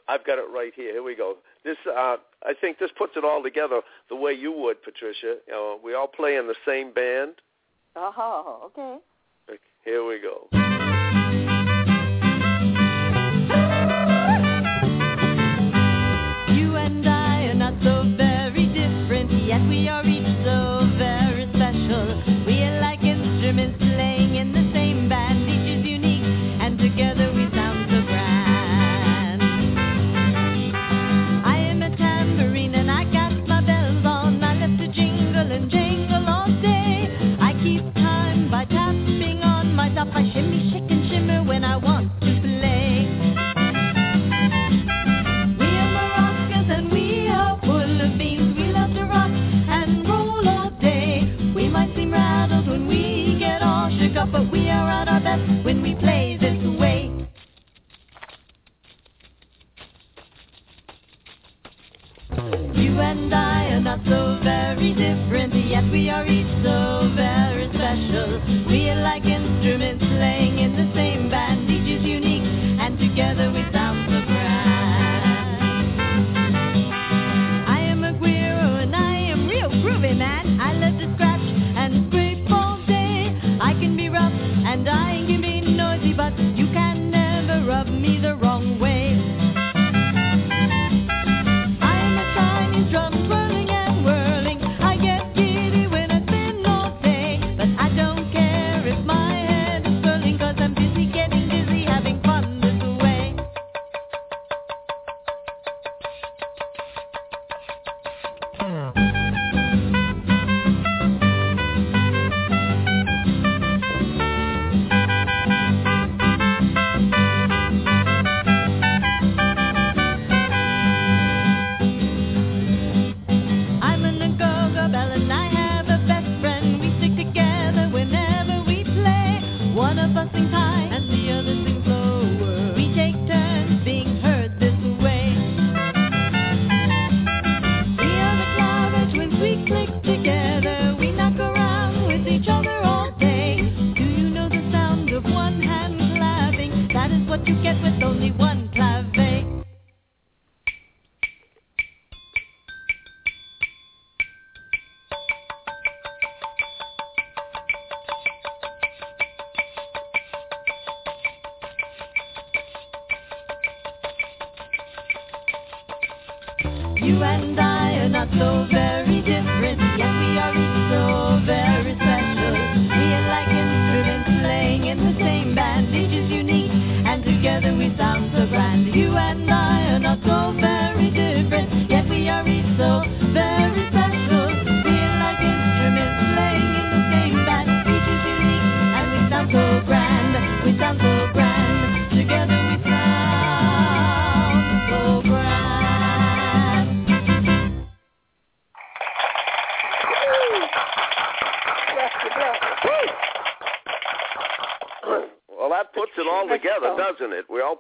I've got it right here. Here we go. This, uh, I think this puts it all together the way you would, Patricia. You know, we all play in the same band. Oh, okay. Okay, here we go. You and I are not so very different, yet we are each so very special. We are like instruments playing in the same band. Each is unique, and together we sound so grand. I shimmy, shake, and shimmer. us when we play this way. You and I are not so very different, yet we are each so very special. We are like instruments playing in the same band, each is unique, and together we sound so grand. I am a guiro and I am real groovy, man. I love to scratch and scrape all day. I can be rough and I can be noisy, but you can never rub me the wrong way.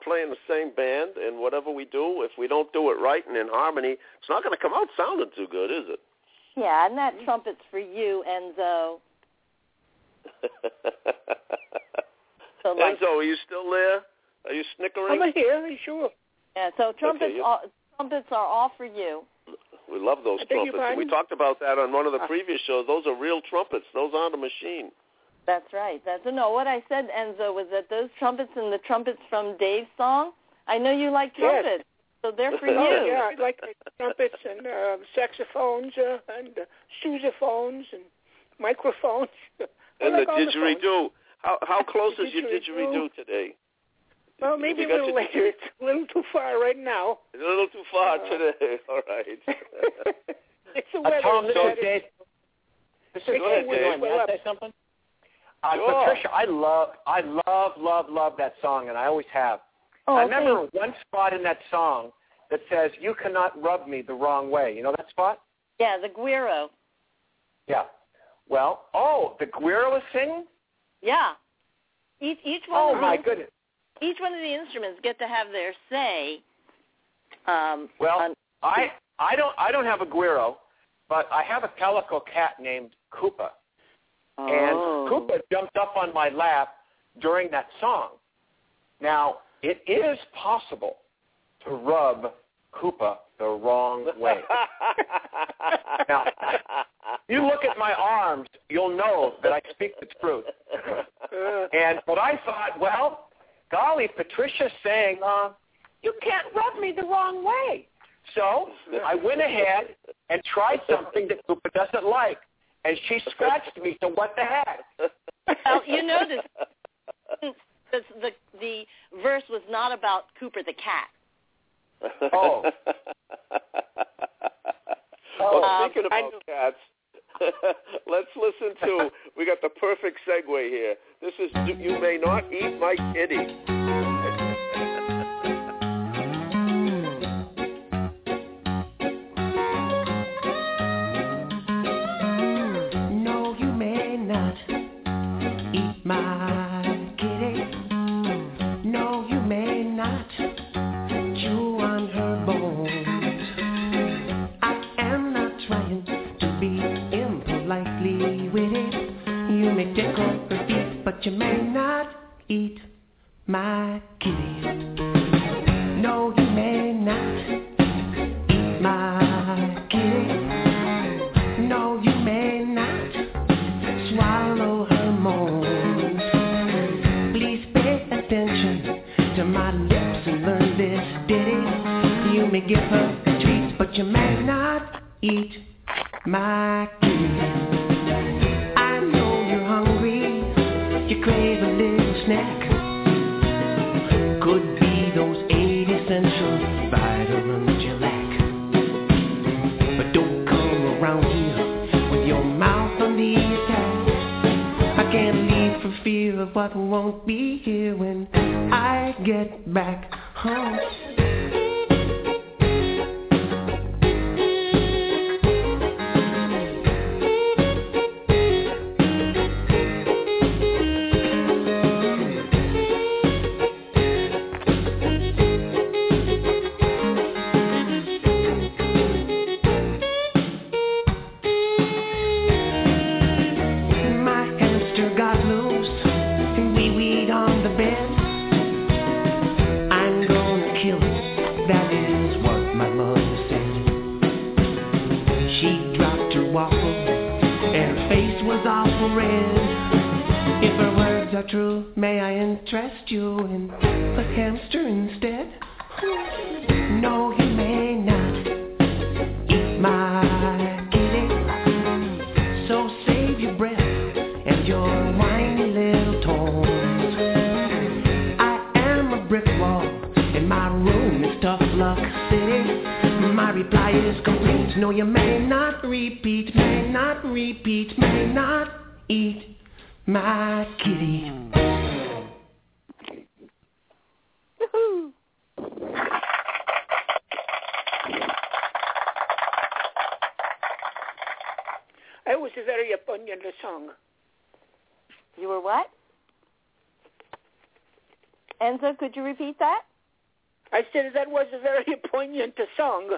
Playing the same band, and whatever we do, if we don't do it right and in harmony, it's not going to come out sounding too good, is it? Yeah, and that trumpet's for you, Enzo. So like, Enzo, are you still there? Are you snickering? I'm here, sure. Yeah, so trumpets, okay, yeah. All, trumpets are all for you. We love those trumpets. We talked about that on one of the previous shows. Those are real trumpets. Those aren't a machine. That's right. That's no. What I said, Enzo, was that those trumpets and the trumpets from Dave's song. I know you like trumpets, yes. So they're for you. Oh, yeah, I like trumpets and uh, saxophones uh, and uh, sousaphones and microphones. And like the didgeridoo. The how how close is your didgeridoo today? Well, maybe a little later. It's a little too far right now. It's a little too far uh, today. All right. It's a weather. So, Dave. This is good. Can I say something? Uh, sure. Patricia, I love, I love, love, love that song, and I always have. Oh, I remember okay. one spot in that song that says, "You cannot rub me the wrong way." You know that spot? Yeah, the guiro. Yeah. Well, oh, the guiro is singing? Yeah. Each, each one. Oh, of my goodness. Each one of the instruments get to have their say. Um, well, on, I, I don't, I don't have a guiro, but I have a calico cat named Koopa. And Koopa jumped up on my lap during that song. Now, it is possible to rub Koopa the wrong way. Now, you look at my arms, you'll know that I speak the truth. And but I thought, well, golly, Patricia's saying, uh, you can't rub me the wrong way. So I went ahead and tried something that Koopa doesn't like. And she scratched me, so what the heck? Well, you notice the, the, the verse was not about Koopa the cat. Oh. Well, uh, speaking about cats, let's listen to, we got the perfect segue here. This is You May Not Eat My Kitty. My kitty. but you may not eat my cake. I know you're hungry, you crave a little snack. Could be those eight essential vitamins you lack. But don't come around here with your mouth on the attack. I can't leave for fear of what won't be here when I get back home. True, may I interest you in a hamster instead? No, you may not eat my kitty. So save your breath and your whiny little tones. I am a brick wall, and my room is tough luck city. My reply is complete. No, you may not repeat, may not repeat, may not eat my kitty. Woohoo. I was a very abundant song. You were what? Enzo, could you repeat that? I said that was a very poignant song.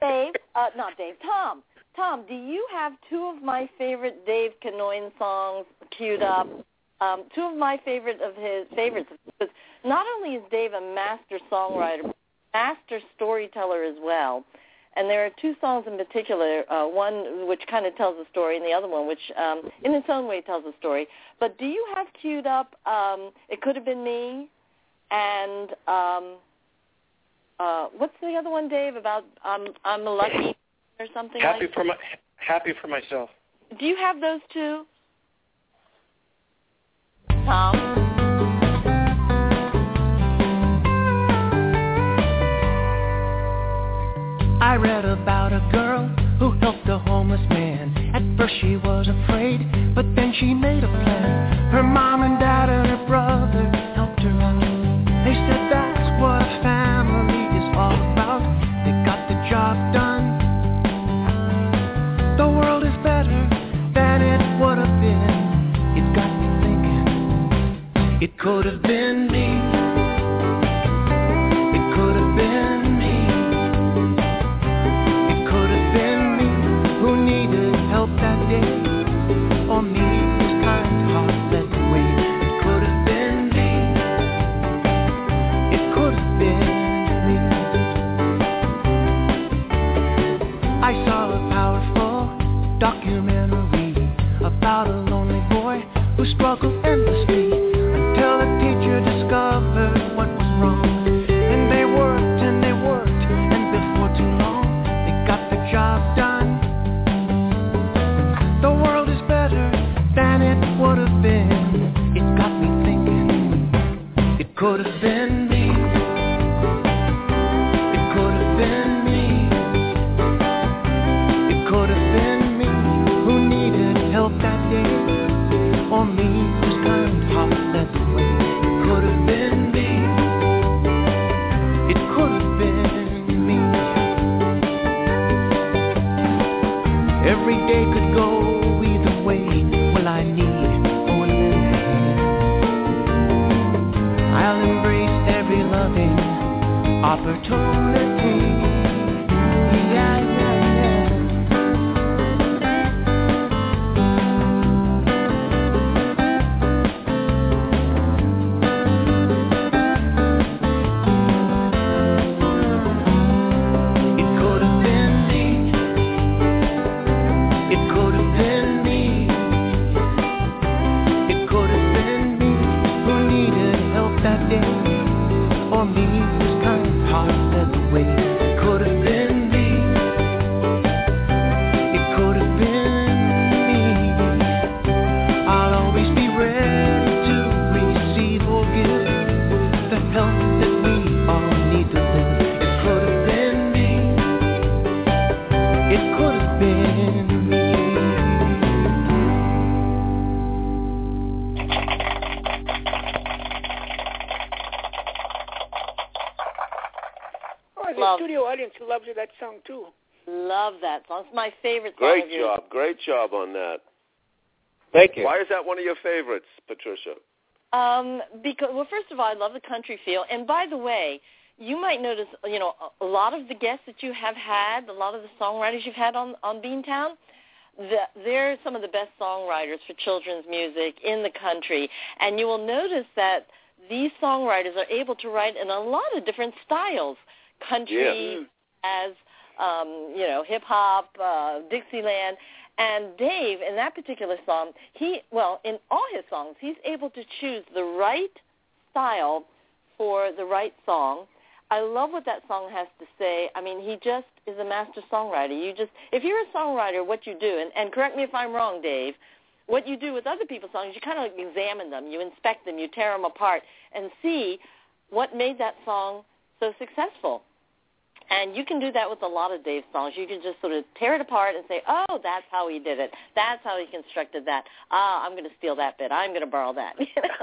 Dave, uh, not Dave, Tom. Tom, do you have two of my favorite Dave Kinnoin songs queued up? Um, two of my favorite of his favorites. Because not only is Dave a master songwriter, but master storyteller as well. And there are two songs in particular, uh, one which kind of tells a story and the other one which um, in its own way tells a story. But do you have queued up um, It Could Have Been Me and um, uh, what's the other one, Dave, about um, I'm Lucky? Or something happy like for my, happy for myself. Do you have those two, Tom? I read about a girl who helped a homeless man. At first she was afraid, but then she made a plan. Her mom and dad and her brother helped her out. They said that's what a family is all about. They got the job done. The world is better than it would have been. It got me thinking. It could have been me. It could have been me. It could have been me who needed help that day. Or me whose kind heart led the way. It could have been me. It could have been me. I saw a powerful documentary about a lonely boy who struggled endlessly until a teacher discovered what was wrong. And they worked and they worked, and before too long they got the job done. The world is better than it would have been. It got me thinking. It could have been me. It could have been me. It could have been that day, or me whose kind heart led the way. It could have been me. It could have been me. Every day could go either way. Will I need or will I need? I'll embrace every loving opportunity. Or for me was kind of hard to let the way. It could have been me. It could have been me. I'll always be ready to receive or give the help that we all need to live. It could have been me. It could have been me. Studio audience who loves that song too. Love that song. It's my favorite song. Great job, great job on that. Thank you. Why is that one of your favorites, Patricia? Um, because well, first of all, I love the country feel, and by the way, you might notice, you know, a lot of the guests that you have had, a lot of the songwriters you've had on on Beantown, the, they're some of the best songwriters for children's music in the country, and you will notice that these songwriters are able to write in a lot of different styles. Country, yeah. as, um, you know, hip-hop, uh, Dixieland. And Dave, in that particular song, he, well, in all his songs, he's able to choose the right style for the right song. I love what that song has to say. I mean, he just is a master songwriter. You just, if you're a songwriter, what you do, and, and correct me if I'm wrong, Dave, what you do with other people's songs, you kind of examine them, you inspect them, you tear them apart, and see what made that song so successful. And you can do that with a lot of Dave's songs. You can just sort of tear it apart and say, oh, that's how he did it. That's how he constructed that. Ah, I'm going to steal that bit. I'm going to borrow that. You know?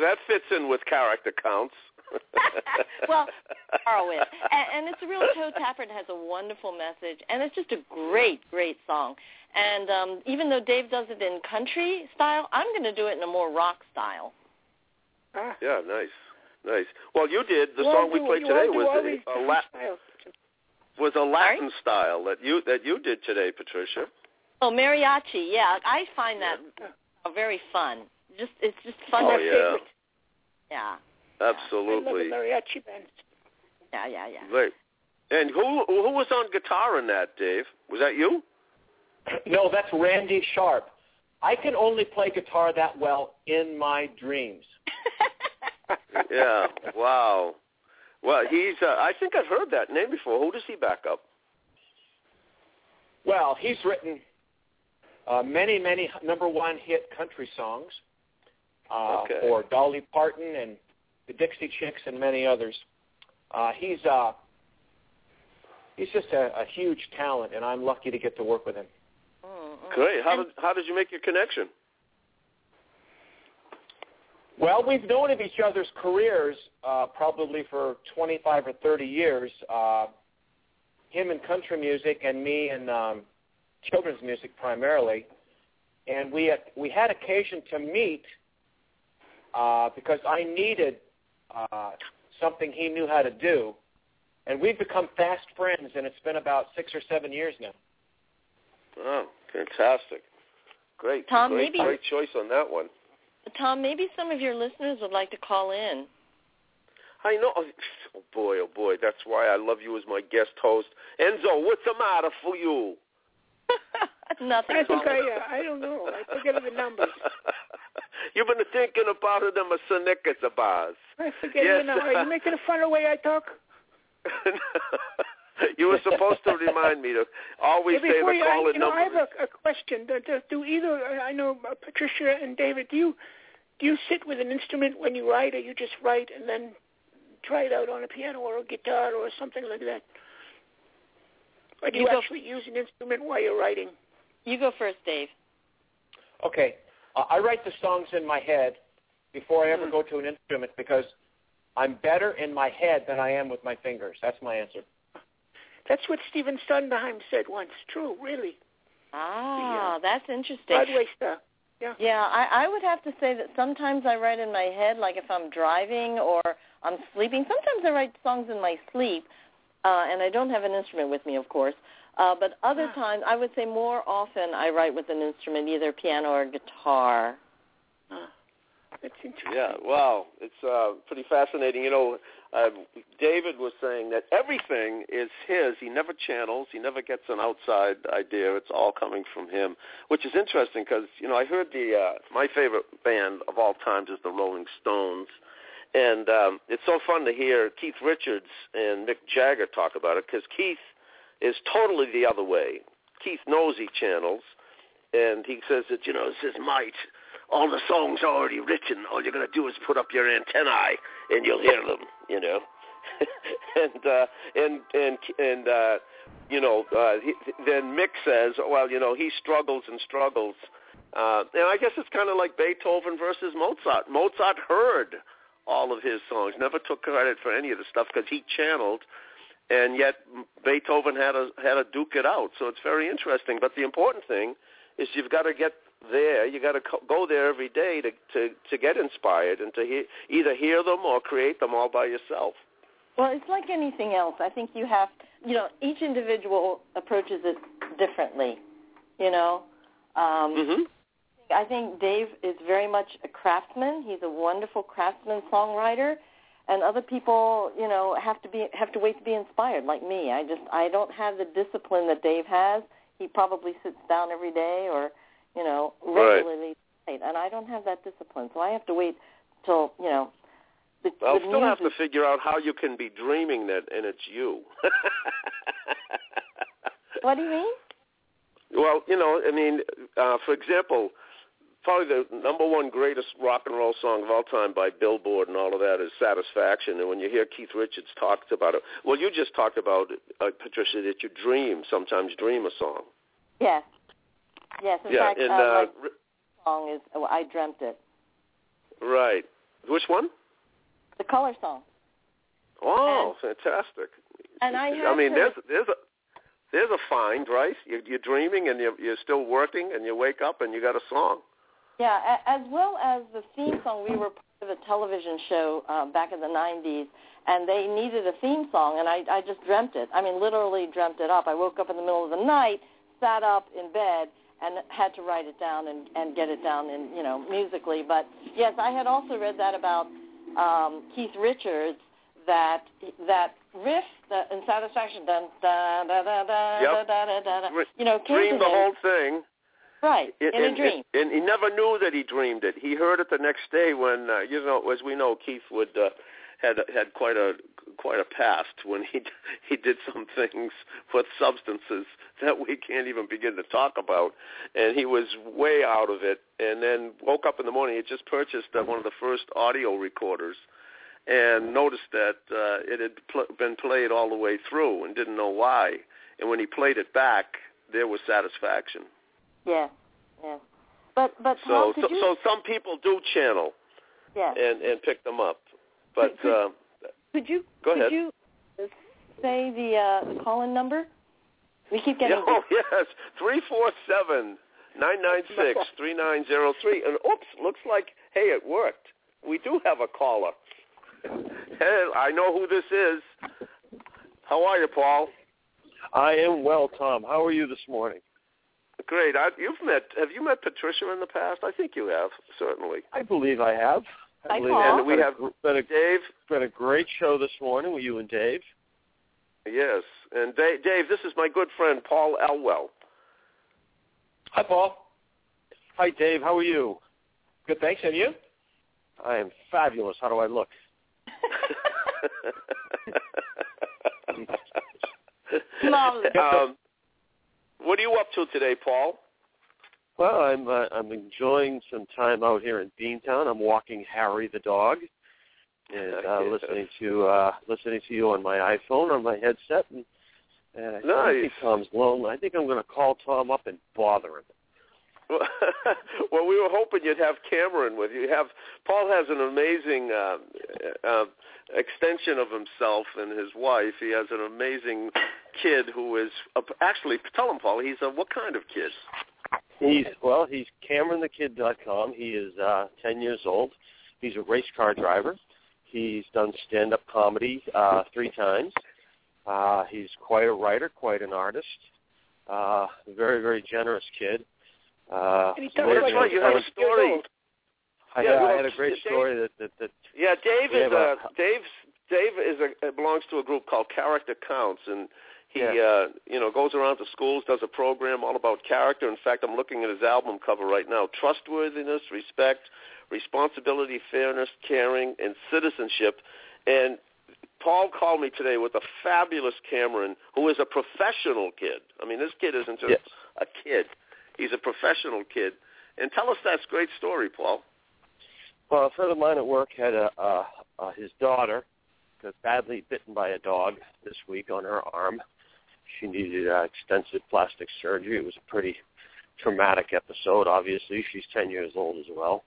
That fits in with Character Counts. Well, borrow it. And, and it's a real toe-tapper and has a wonderful message. And it's just a great, great song. And um, even though Dave does it in country style, I'm going to do it in a more rock style. Ah. Yeah, nice. Nice. Well, you did. The yeah, song we played today was a, a Latin, was a Latin Sorry? style that you that you did today, Patricia. Oh, mariachi. Yeah, I find that yeah. very fun. Just it's just fun. Oh, yeah. yeah. Absolutely. I love the mariachi band. Yeah, yeah, yeah. Right. And who who was on guitar in that, Dave? Was that you? No, that's Randy Sharp. I can only play guitar that well in my dreams. Yeah, wow. Well, he's, uh, I think I've heard that name before. Who does he back up? Well, he's written uh, many, many number one hit country songs uh, okay. for Dolly Parton and the Dixie Chicks and many others. Uh, he's uh, he's just a, a huge talent, and I'm lucky to get to work with him. Great. How did, how did you make your connection? Well, we've known of each other's careers uh, probably for twenty-five or thirty years, uh, him in country music and me in um, children's music primarily. And we had, we had occasion to meet uh, because I needed uh, something he knew how to do. And we've become fast friends, and it's been about six or seven years now. Oh, fantastic. Great, Tom, great, maybe, great choice on that one. Tom, maybe some of your listeners would like to call in. I know. Oh, boy, oh, boy. That's why I love you as my guest host. Enzo, what's the matter for you? Nothing. I think I, uh, I don't know. I forget the numbers. You've been thinking about it in my snickers-a-bars. I forget yes. the numbers. Are you making fun of the way I talk? You were supposed to remind me to always say the call in numbers. You know, I have a, a question. Do, do either, I know Patricia and David, do you do you sit with an instrument when you write, or you just write and then try it out on a piano or a guitar or something like that? Or do you, you actually go, use an instrument while you're writing? You go first, Dave. Okay. Uh, I write the songs in my head before I ever mm. go to an instrument because I'm better in my head than I am with my fingers. That's my answer. That's what Stephen Sondheim said once. True, really. Ah, the, uh, that's interesting. Broadway stuff. Yeah. Yeah, I, I would have to say that sometimes I write in my head, like if I'm driving or I'm sleeping. Sometimes I write songs in my sleep, uh, and I don't have an instrument with me, of course. Uh, but other ah. times, I would say more often I write with an instrument, either piano or guitar. Ah. That's interesting. Yeah, wow. It's uh, pretty fascinating. You know, uh, David was saying that everything is his. He never channels. He never gets an outside idea. It's all coming from him, which is interesting because, you know, I heard the uh, my favorite band of all times is the Rolling Stones. And um, it's so fun to hear Keith Richards and Mick Jagger talk about it because Keith is totally the other way. Keith knows he channels, and he says that, you know, it's his might. All the songs are already written. All you're going to do is put up your antennae, and you'll hear them, you know. and, uh, and, and, and uh, you know, uh, he, then Mick says, well, you know, he struggles and struggles. Uh, and I guess it's kind of like Beethoven versus Mozart. Mozart heard all of his songs, never took credit for any of the stuff because he channeled, and yet Beethoven had to had to duke it out. So it's very interesting. But the important thing is you've got to get there. You've got to co- go there every day to, to, to get inspired and to hear, either hear them or create them all by yourself. Well, it's like anything else. I think you have, you know, each individual approaches it differently, you know. Um, mm-hmm. I think Dave is very much a craftsman. He's a wonderful craftsman, songwriter, and other people, you know, have to be have to wait to be inspired. Like me, I just I don't have the discipline that Dave has. He probably sits down every day or, you know, regularly, right. And I don't have that discipline, so I have to wait till, you know. The, I'll the still have to figure out how you can be dreaming that, and it's you. What do you mean? Well, you know, I mean, uh, for example. Probably the number one greatest rock and roll song of all time by Billboard and all of that is Satisfaction. And when you hear Keith Richards talk about it, well, you just talked about, uh, Patricia, that you dream, sometimes dream a song. Yes. Yes, in yeah. fact, and, uh, uh, like, the song is oh, I Dreamt It. Right. Which one? The Color Song. Oh, and, fantastic. And I have I mean, to... there's, there's a... There's a find, right? You're, you're dreaming and you're, you're still working and you wake up and you got a song. Yeah, as well as the theme song. We were part of a television show um, back in the nineties, and they needed a theme song, and I, I just dreamt it. I mean, literally dreamt it up. I woke up in the middle of the night, sat up in bed, and had to write it down and, and get it down, in, you know, musically. But, yes, I had also read that about um, Keith Richards, that that riff that, in Satisfaction, dun, dun, dun, dun, dun, yep. dun, dun, dun, dun, you know, dreamed the whole thing. Right, in, in a dream. And, and he never knew that he dreamed it. He heard it the next day when, uh, you know, as we know, Keith would uh, had had quite a quite a past when he he did some things with substances that we can't even begin to talk about, and he was way out of it. And then woke up in the morning. He had just purchased uh, one of the first audio recorders, and noticed that uh, it had pl- been played all the way through, and didn't know why. And when he played it back, there was Satisfaction. Yeah, yeah, but but so so, you... so some people do channel, yeah, and, and pick them up. But could, could, uh, could you go could ahead. You say the uh, the call-in number? We keep getting. Oh yes, three four seven nine nine six three nine zero three. And oops, looks like hey, it worked. We do have a caller. Hey, I know who this is. How are you, Paul? I am well, Tom. How are you this morning? Great. I, you've met. Have you met Patricia in the past? I think you have, certainly. I believe I have. I believe I have. And we have been a, Dave. Been a great show this morning with you and Dave. Yes, and Dave. Dave, this is my good friend Paul Elwell. Hi, Paul. Hi, Dave. How are you? Good, thanks. And you? I am fabulous. How do I look? um, What are you up to today, Paul? Well, I'm uh, I'm enjoying some time out here in Beantown. I'm walking Harry the dog, and uh, listening to uh, listening to you on my iPhone on my headset. And, and I nice. think Tom's lonely. I think I'm going to call Tom up and bother him. Well, well, we were hoping you'd have Cameron with you. you have Paul has an amazing uh, uh, extension of himself and his wife. He has an amazing kid who is uh, actually tell him, Paul. He's a what kind of kid? He's well. He's Cameron the Kid dot com. He is uh, ten years old. He's a race car driver. He's done stand-up comedy uh, three times. Uh, he's quite a writer, quite an artist. Uh, very, very generous kid. Uh, and he told us, well, you have a story. I, yeah, well, I had a great story. Dave, that, that, that yeah, Dave is a, Dave's, Dave is a, belongs to a group called Character Counts, and he yeah. uh, you know goes around to schools, does a program all about character. In fact, I'm looking at his album cover right now: trustworthiness, respect, responsibility, fairness, caring, and citizenship. And Paul called me today with a fabulous Cameron, who is a professional kid. I mean, this kid isn't just yes. a kid. He's a professional kid. And tell us that great story, Paul. Well, a friend of mine at work had a, uh, uh, his daughter got badly bitten by a dog this week on her arm. She needed uh, extensive plastic surgery. It was a pretty traumatic episode, obviously. She's ten years old as well.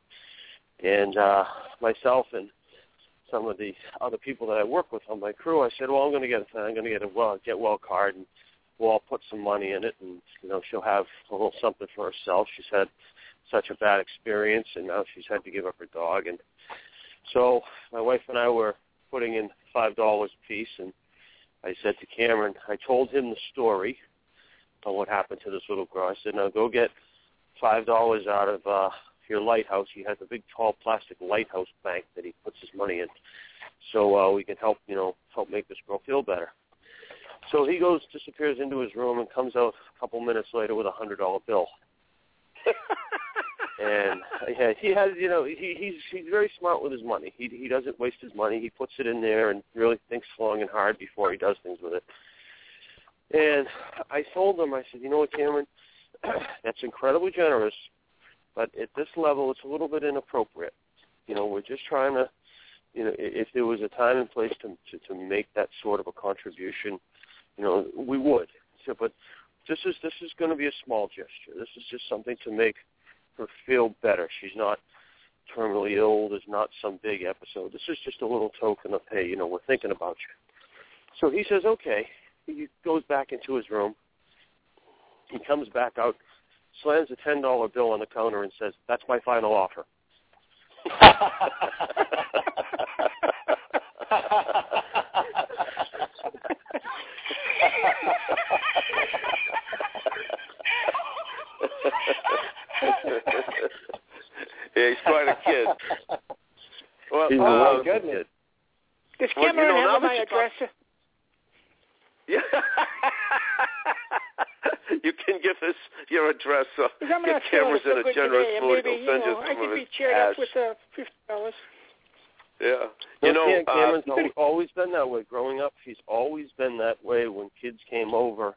And uh, myself and some of the other people that I work with on my crew, I said, well, I'm going to get a thing. I'm going to get a well, get well card, and we'll all put some money in it, and, you know, she'll have a little something for herself. She's had such a bad experience, and now she's had to give up her dog. And so my wife and I were putting in five dollars a piece, and I said to Cameron, I told him the story of what happened to this little girl. I said, now go get five dollars out of uh, your lighthouse. He has a big, tall, plastic lighthouse bank that he puts his money in, so uh, we can help, you know, help make this girl feel better. So he goes, disappears into his room, and comes out a couple minutes later with a one hundred dollar bill. And yeah, he has, you know, he, he's he's very smart with his money. He he doesn't waste his money. He puts it in there and really thinks long and hard before he does things with it. And I told him, I said, you know what, Cameron, that's incredibly generous, but at this level, it's a little bit inappropriate. You know, we're just trying to, you know, if there was a time and place to to, to make that sort of a contribution, you know, we would. So, but this is this is going to be a small gesture. This is just something to make her feel better. She's not terminally ill. There's not some big episode. This is just a little token of, hey, you know, we're thinking about you. So he says, okay. He goes back into his room. He comes back out, slams a ten dollar bill on the counter, and says, that's my final offer. Yeah, he's quite a kid. Well, he's oh, my goodness. Does Cameron well, you know, have my address? Talk... Yeah. You can give us your address. Uh, get Cameron's in a generous mood. He'll send you know, some I could be cheered ash. Up with uh, fifty dollars. Yeah. You know, yeah, Cameron's uh, always, always been that way. Growing up, he's always been that way. When kids came over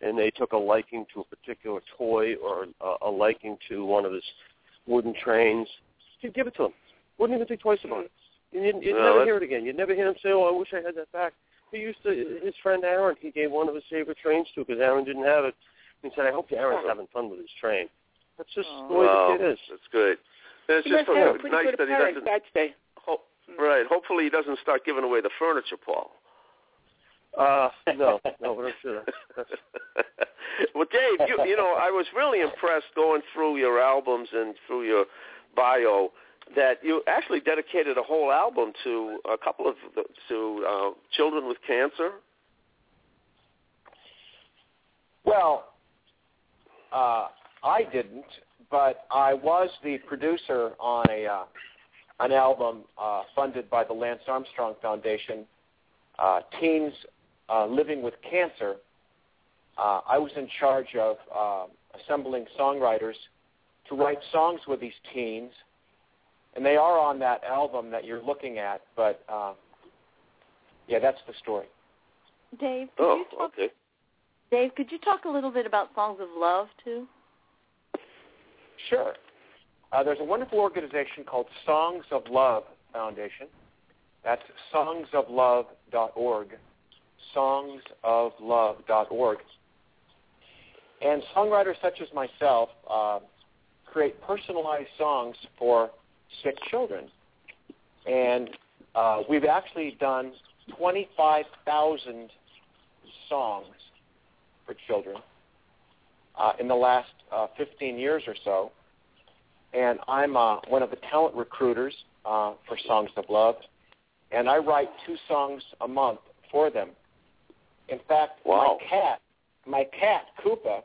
and they took a liking to a particular toy or a, a liking to one of his wooden trains, he'd give it to him. Wouldn't even think twice about it. You'd, you'd no, never that's... hear it again. You'd never hear him say, oh, I wish I had that back. He used to, his friend Aaron, he gave one of his favorite trains to because Aaron didn't have it. He said, I hope Aaron's having fun with his train. That's just oh, the way wow, the kid is. That's good. It's just so nice that he doesn't... Day. Ho- mm. Right. Hopefully he doesn't start giving away the furniture, Paul. Uh, no, no, but I'm sure that's... Well, Dave, you, you know, I was really impressed going through your albums and through your bio that you actually dedicated a whole album to a couple of the, to uh, children with cancer. Well, uh, I didn't, but I was the producer on a uh, an album uh, funded by the Lance Armstrong Foundation, uh, Teens uh, Living with Cancer. Uh, I was in charge of uh, assembling songwriters to write songs with these teens, and they are on that album that you're looking at, but, uh, yeah, that's the story. Dave, could oh, you talk, okay. Dave, could you talk a little bit about Songs of Love, too? Sure. Uh, there's a wonderful organization called Songs of Love Foundation. That's songs of love dot org. songs of love dot org. And songwriters such as myself uh, create personalized songs for sick children. And uh, we've actually done twenty-five thousand songs for children uh, in the last uh, fifteen years or so. And I'm uh, one of the talent recruiters uh, for Songs of Love. And I write two songs a month for them. In fact, wow. my cat, my cat, Koopa,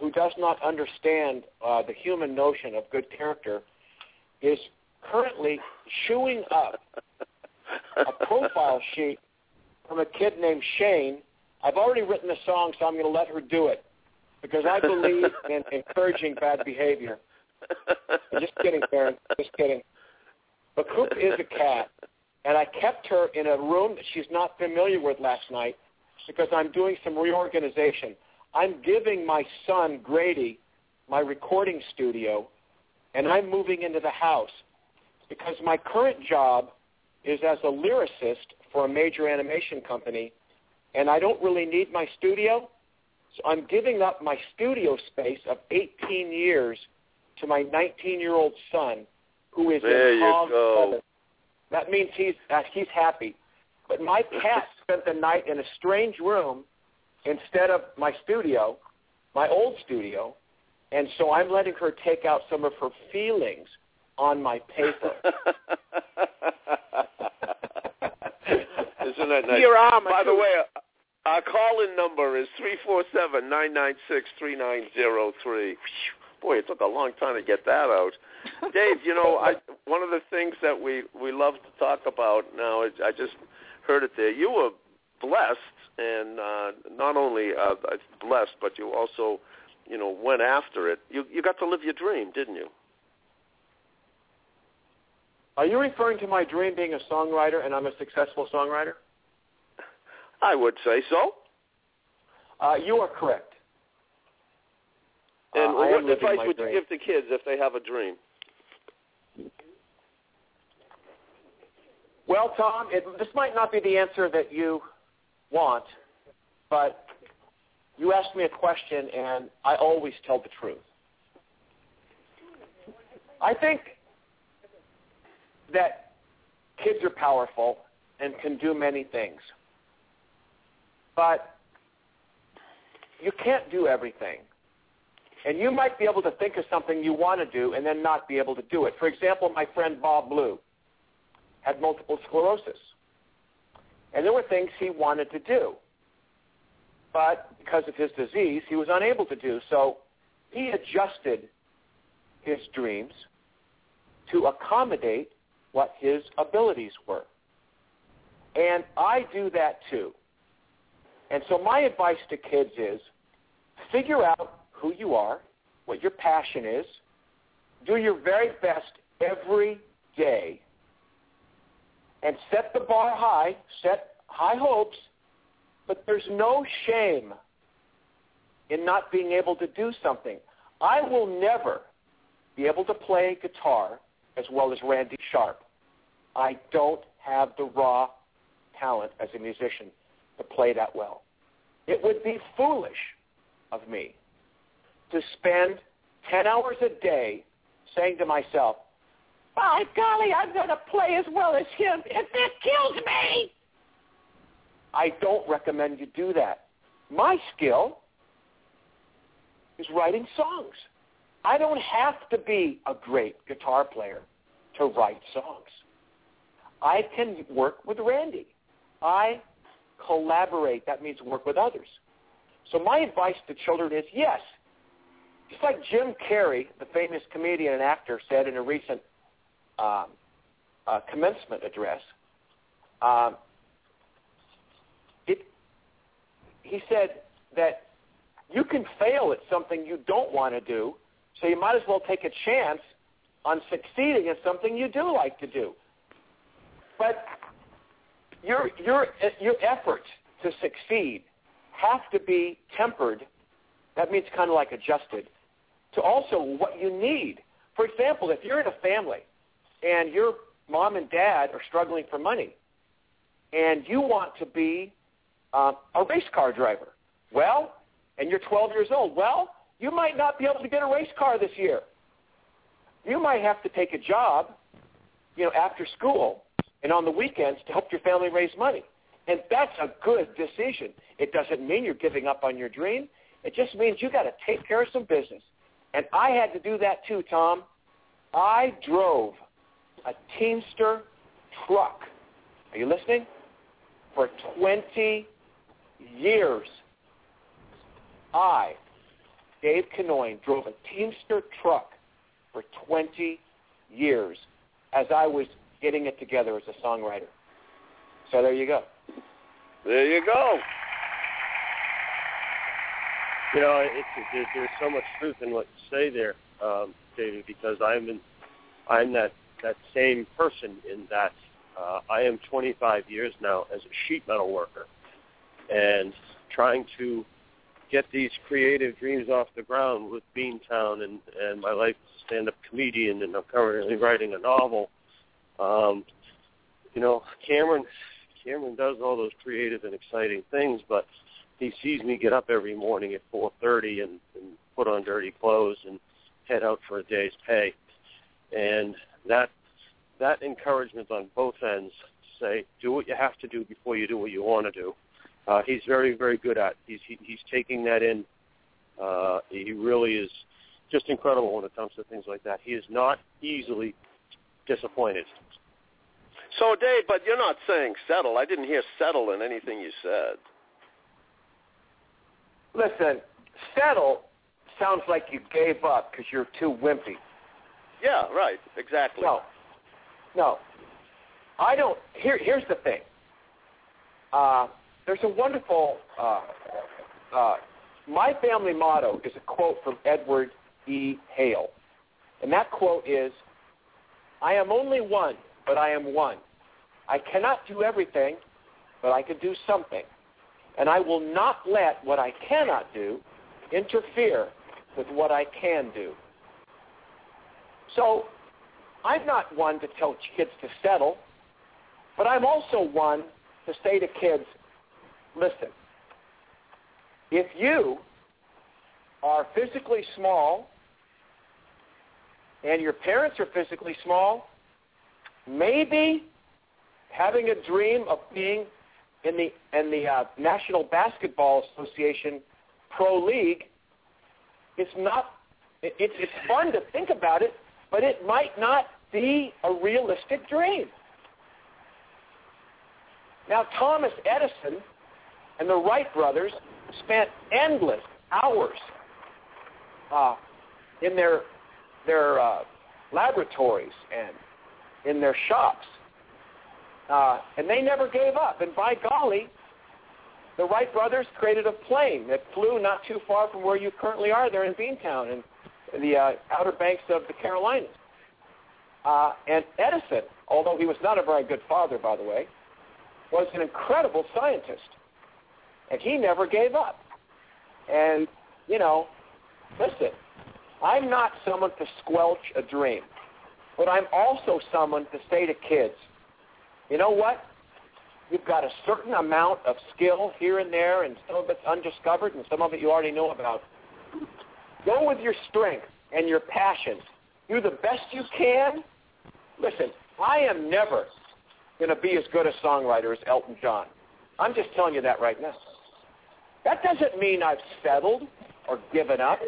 who does not understand uh, the human notion of good character, is currently chewing up a profile sheet from a kid named Shane. I've already written a song, so I'm going to let her do it because I believe in encouraging bad behavior. Just kidding, Karen. Just kidding. But Coop is a cat, and I kept her in a room that she's not familiar with last night because I'm doing some reorganization. I'm giving my son, Grady, my recording studio, and I'm moving into the house because my current job is as a lyricist for a major animation company, and I don't really need my studio, so I'm giving up my studio space of eighteen years to my nineteen-year-old son, who is there in Hog Feather. That means he's uh, he's happy. But my cat spent the night in a strange room instead of my studio, my old studio, and so I'm letting her take out some of her feelings on my paper. Isn't that nice? Your arm, by the way, our call-in number is three four seven, nine nine six, three nine zero three. Boy, it took a long time to get that out. Dave, you know, I, one of the things that we, we love to talk about now, is, I just heard it there. You were blessed, and uh, not only uh, blessed, but you also, you know, went after it. You, you got to live your dream, didn't you? Are you referring to my dream being a songwriter and I'm a successful songwriter? I would say so. Uh, you are correct. And uh, what advice would you give to kids if they have a dream? Well, Tom, it, this might not be the answer that you want, but you asked me a question, and I always tell the truth. I think that kids are powerful and can do many things, but you can't do everything. And you might be able to think of something you want to do and then not be able to do it. For example, my friend Bob Blue had multiple sclerosis. And there were things he wanted to do. But because of his disease, he was unable to do. So he adjusted his dreams to accommodate what his abilities were. And I do that too. And so my advice to kids is figure out who you are, what your passion is, do your very best every day, and set the bar high, set high hopes, but there's no shame in not being able to do something. I will never be able to play guitar as well as Randy Sharp. I don't have the raw talent as a musician to play that well. It would be foolish of me to spend ten hours a day saying to myself, by golly, I'm going to play as well as him, and this kills me. I don't recommend you do that. My skill is writing songs. I don't have to be a great guitar player to write songs. I can work with Randy. I collaborate. That means work with others. So my advice to children is, yes, just like Jim Carrey, the famous comedian and actor, said in a recent um, uh, commencement address, um, it, he said that you can fail at something you don't want to do, so you might as well take a chance on succeeding at something you do like to do. But your, your, your efforts to succeed have to be tempered. That means kind of like adjusted to also what you need. For example, if you're in a family and your mom and dad are struggling for money and you want to be uh, a race car driver, well, and you're twelve years old, well, you might not be able to get a race car this year. You might have to take a job, you know, after school and on the weekends to help your family raise money. And that's a good decision. It doesn't mean you're giving up on your dream. It just means you got to take care of some business. And I had to do that too, Tom. I drove a Teamster truck. Are you listening? For twenty years. I, Dave Kinnoin, drove a Teamster truck for 20 years as I was getting it together as a songwriter. So there you go. There you go. You know, it's, it, there's so much truth in what you say there, um, David, because I'm in, I'm that, that same person in that uh, I am twenty-five years now as a sheet metal worker and trying to get these creative dreams off the ground with Beantown and, and my life as a stand-up comedian, and I'm currently writing a novel. Um, you know, Cameron, Cameron does all those creative and exciting things, but he sees me get up every morning at four thirty and, and put on dirty clothes and head out for a day's pay. And that that encouragement on both ends, say, do what you have to do before you do what you want to do. Uh, he's very, very good at it. He's, he, he's taking that in. Uh, he really is just incredible when it comes to things like that. He is not easily disappointed. So, Dave, but you're not saying settle. I didn't hear settle in anything you said. Listen, settle sounds like you gave up because you're too wimpy. Yeah, right, exactly. No, no. I don't, here, here's the thing. Uh, there's a wonderful, uh, uh, my family motto is a quote from Edward E. Hale. And that quote is, I am only one, but I am one. I cannot do everything, but I can do something. And I will not let what I cannot do interfere with what I can do. So I'm not one to tell kids to settle, but I'm also one to say to kids, listen, if you are physically small and your parents are physically small, maybe having a dream of being in the in the uh, National Basketball Association Pro League, it's not. It, it's it's fun to think about it, but it might not be a realistic dream. Now, Thomas Edison and the Wright brothers spent endless hours uh, in their their uh, laboratories and in their shops. Uh, and they never gave up. And by golly, the Wright brothers created a plane that flew not too far from where you currently are there in Beantown in the uh, Outer Banks of the Carolinas. Uh, and Edison, although he was not a very good father, by the way, was an incredible scientist. And he never gave up. And, you know, listen, I'm not someone to squelch a dream, but I'm also someone to say to kids, you know what? You've got a certain amount of skill here and there, and some of it's undiscovered, and some of it you already know about. Go with your strength and your passion. Do the best you can. Listen, I am never going to be as good a songwriter as Elton John. I'm just telling you that right now. That doesn't mean I've settled or given up.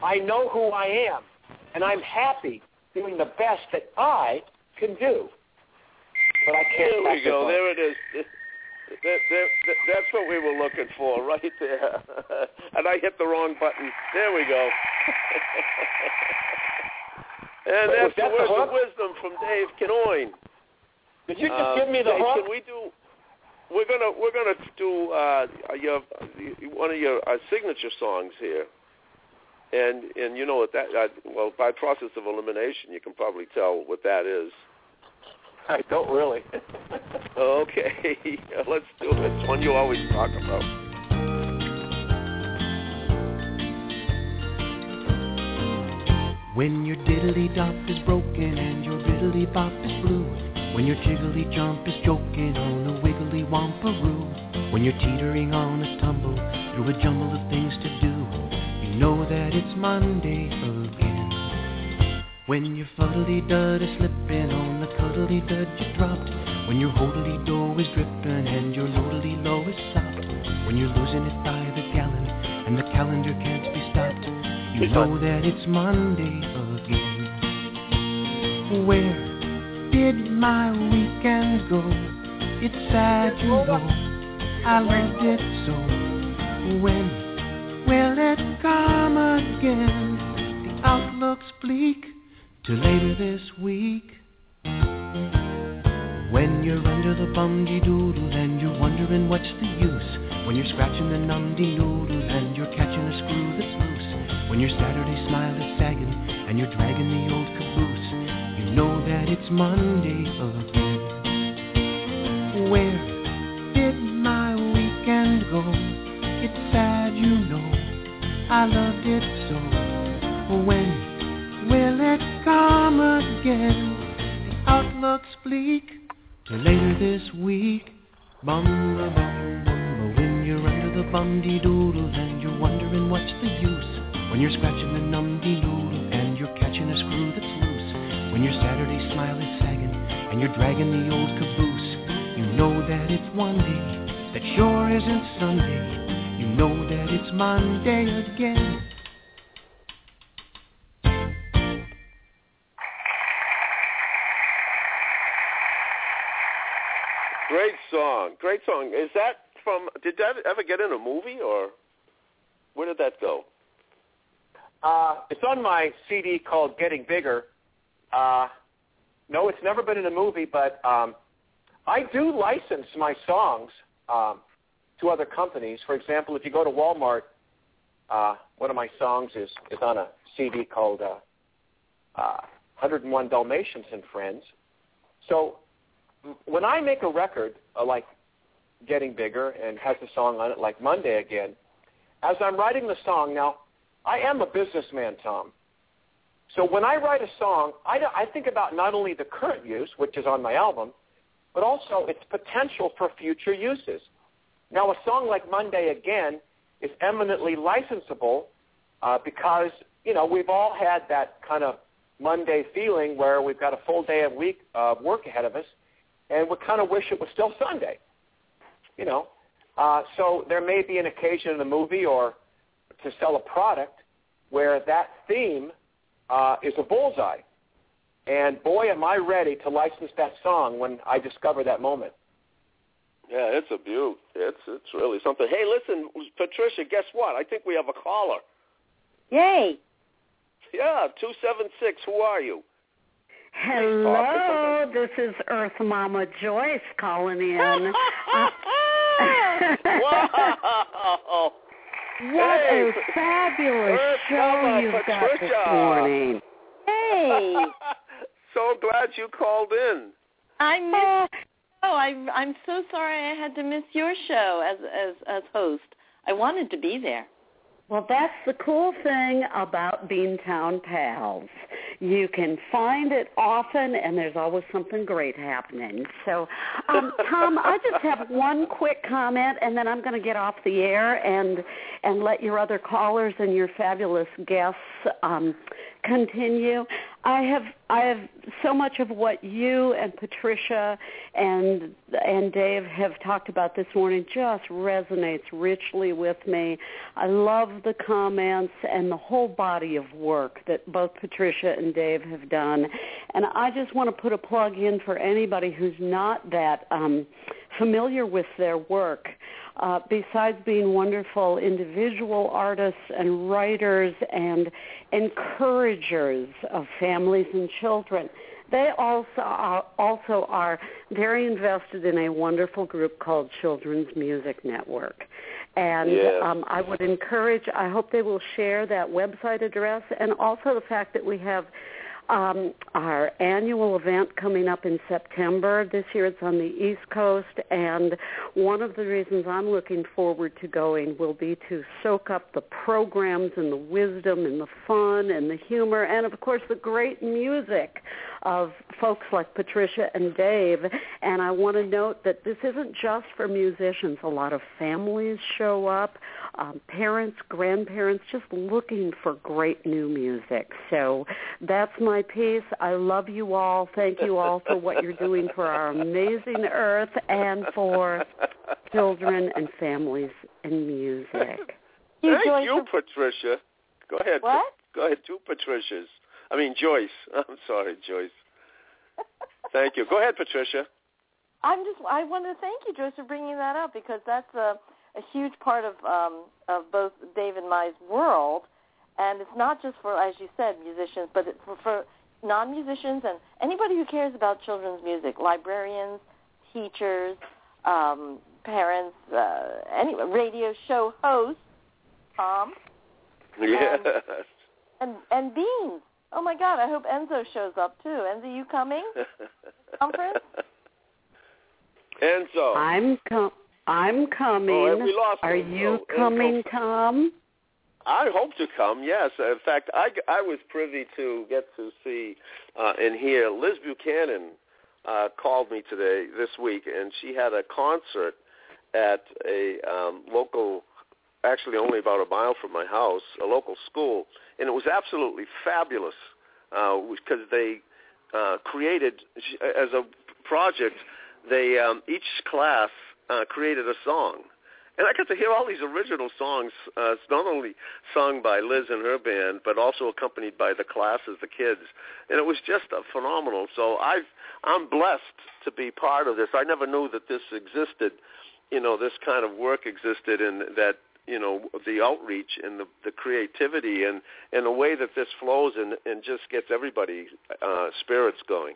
I know who I am, and I'm happy doing the best that I can do, but I can't. There we go. It there it is. There, there, there, that's what we were looking for, right there. And I hit the wrong button. There we go. And that's that the words of wisdom from Dave Kinnoin. Did you just uh, give me the hook? Can we do? We're gonna we're gonna do uh, your one of your uh, signature songs here. And and you know what that uh, well, by process of elimination, you can probably tell what that is. I don't really. Okay, let's do it. It's one you always talk about. When your diddly-dop is broken and your riddly-bop is blue, when your jiggly-jump is joking on a wiggly-womparoo, when you're teetering on a tumble through a jumble of things to do, you know that it's Monday again. When your fuddly-dud is slipping on the cuddly-dud you dropped, when your hodily-do is dripping and your lodily-low is sopped, when you're losing it by the gallon and the calendar can't be stopped, you it's know on. That it's Monday again. Where did my weekend go? It's sad to know I loved it so. When will it come again? The out- looks bleak till later this week. When you're under the bumdy doodle and you're wondering what's the use, when you're scratching the numdy noodle and you're catching a screw that's loose, when your Saturday smile is sagging and you're dragging the old caboose, you know that it's Monday again. Where did my weekend go? It's sad, you know, I loved it so. When will it come again? The outlook's bleak till later this week. Bum ba bum bum. When you're under the bumdy doodle and you're wondering what's the use, when you're scratching the numdy noodle and you're catching a screw that's loose, when your Saturday smile is sagging and you're dragging the old caboose, you know that it's one day that sure isn't Sunday. You know that it's Monday again. Great song, great song. Is that from? Did that ever get in a movie, or where did that go? Uh, it's on my C D called Getting Bigger. Uh, no, it's never been in a movie, but um, I do license my songs. Um, to other companies. For example, if you go to Walmart, uh, one of my songs is, is on a C D called uh, uh, one oh one Dalmatians and Friends. So when I make a record uh, like Getting Bigger and has a song on it like Monday Again, as I'm writing the song, now I am a businessman, Tom. So when I write a song, I, I think about not only the current use, which is on my album, but also its potential for future uses. Now, a song like Monday Again is eminently licensable uh, because, you know, we've all had that kind of Monday feeling where we've got a full day of week of uh, work ahead of us, and we kind of wish it was still Sunday, you know. Uh, so there may be an occasion in a movie or to sell a product where that theme uh, is a bullseye. And boy, am I ready to license that song when I discover that moment. Yeah, it's a beaut. It's it's really something. Hey, listen, Patricia, guess what? I think we have a caller. Yay. Yeah, two seven six, who are you? Hello, hey, this is Earth Mama Joyce calling in. uh, wow. What hey, a fabulous Earth show Mama you've Patricia. got this morning. Hey. So glad you called in. I know. Oh, I'm I'm so sorry I had to miss your show as, as as host. I wanted to be there. Well, that's the cool thing about Beantown Pals. You can find it often, and there's always something great happening. So, um, Tom, I just have one quick comment, and then I'm going to get off the air and and let your other callers and your fabulous guests um, continue. I have I have so much of what you and Patricia and and Dave have talked about this morning just resonates richly with me. I love the comments and the whole body of work that both Patricia and Dave have done. And I just want to put a plug in for anybody who's not that um, familiar with their work. Uh, besides being wonderful individual artists and writers and encouragers of families and children, they also are, also are very invested in a wonderful group called Children's Music Network. And yes. um, I would encourage, I hope they will share that website address and also the fact that we have Um, our annual event coming up in September. This year it's on the East Coast, and one of the reasons I'm looking forward to going will be to soak up the programs and the wisdom and the fun and the humor and, of course, the great music of folks like Patricia and Dave. And I want to note that this isn't just for musicians. A lot of families show up, um, parents, grandparents, just looking for great new music. So that's my piece. I love you all. Thank you all for what you're doing for our amazing Earth and for children and families and music. You Thank Joyce you, for- Patricia. Go ahead. What? Go ahead. Two Patricias. I mean, Joyce. I'm sorry, Joyce. Thank you. Go ahead, Patricia. I'm just. I want to thank you, Joyce, for bringing that up because that's a, a huge part of um, of both Dave and my world. And it's not just for, as you said, musicians, but it's for non-musicians and anybody who cares about children's music, librarians, teachers, um, parents, uh, any radio show hosts, Tom. Yes. And, and, and Beans. Oh, my God, I hope Enzo shows up, too. Enzo, you coming? Conference? Enzo. I'm, com- I'm coming. Oh, and we lost Are Enzo. you coming, Enzo. Tom? I hope to come, yes. In fact, I, I was privy to get to see uh, and hear. Liz Buchanan uh, called me today, this week, and she had a concert at a um, local, actually only about a mile from my house, a local school, and it was absolutely fabulous because uh, they uh, created, as a project, they um, each class uh, created a song. And I got to hear all these original songs, uh, not only sung by Liz and her band, but also accompanied by the classes, the kids. And it was just uh, phenomenal. So I've, I'm blessed to be part of this. I never knew that this existed, you know, this kind of work existed, and that, you know, the outreach and the, the creativity and, and the way that this flows and, and just gets everybody's uh, spirits going.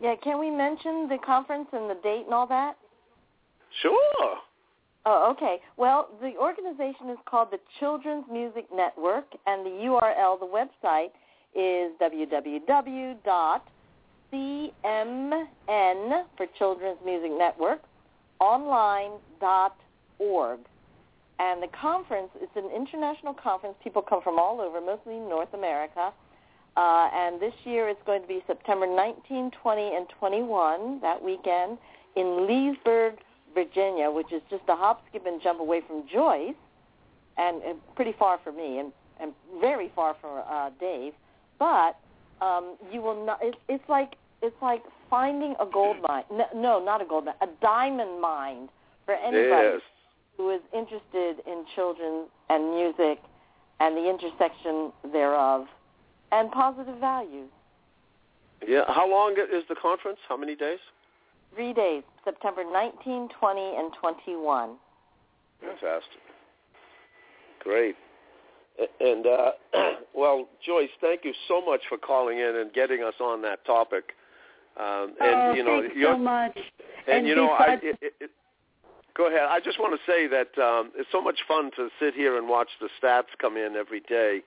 Yeah, can we mention the conference and the date and all that? Sure. Oh, okay. Well, the organization is called the Children's Music Network, and the U R L, the website, is w w w dot c m n, for Children's Music Network, online dot org. And the conference, it's an international conference. People come from all over, mostly North America. Uh, and this year it's going to be September nineteenth, twenty, and twenty-one, that weekend, in Leesburg, Virginia, which is just a hop, skip, and jump away from Joyce, and, and pretty far for me, and, and very far for uh, Dave. But um, you will not. It's, it's like it's like finding a gold mine. No, no, not a gold mine, a diamond mine for anybody yes. who is interested in children and music and the intersection thereof and positive values. Yeah. How long is the conference? How many days? Three days, September nineteenth, twenty, and twenty-one. Fantastic. Great. And, uh, well, Joyce, thank you so much for calling in and getting us on that topic. Um, and, oh, you know, thanks so much. And, and you know, I, it, it, it, go ahead. I just want to say that um, it's so much fun to sit here and watch the stats come in every day,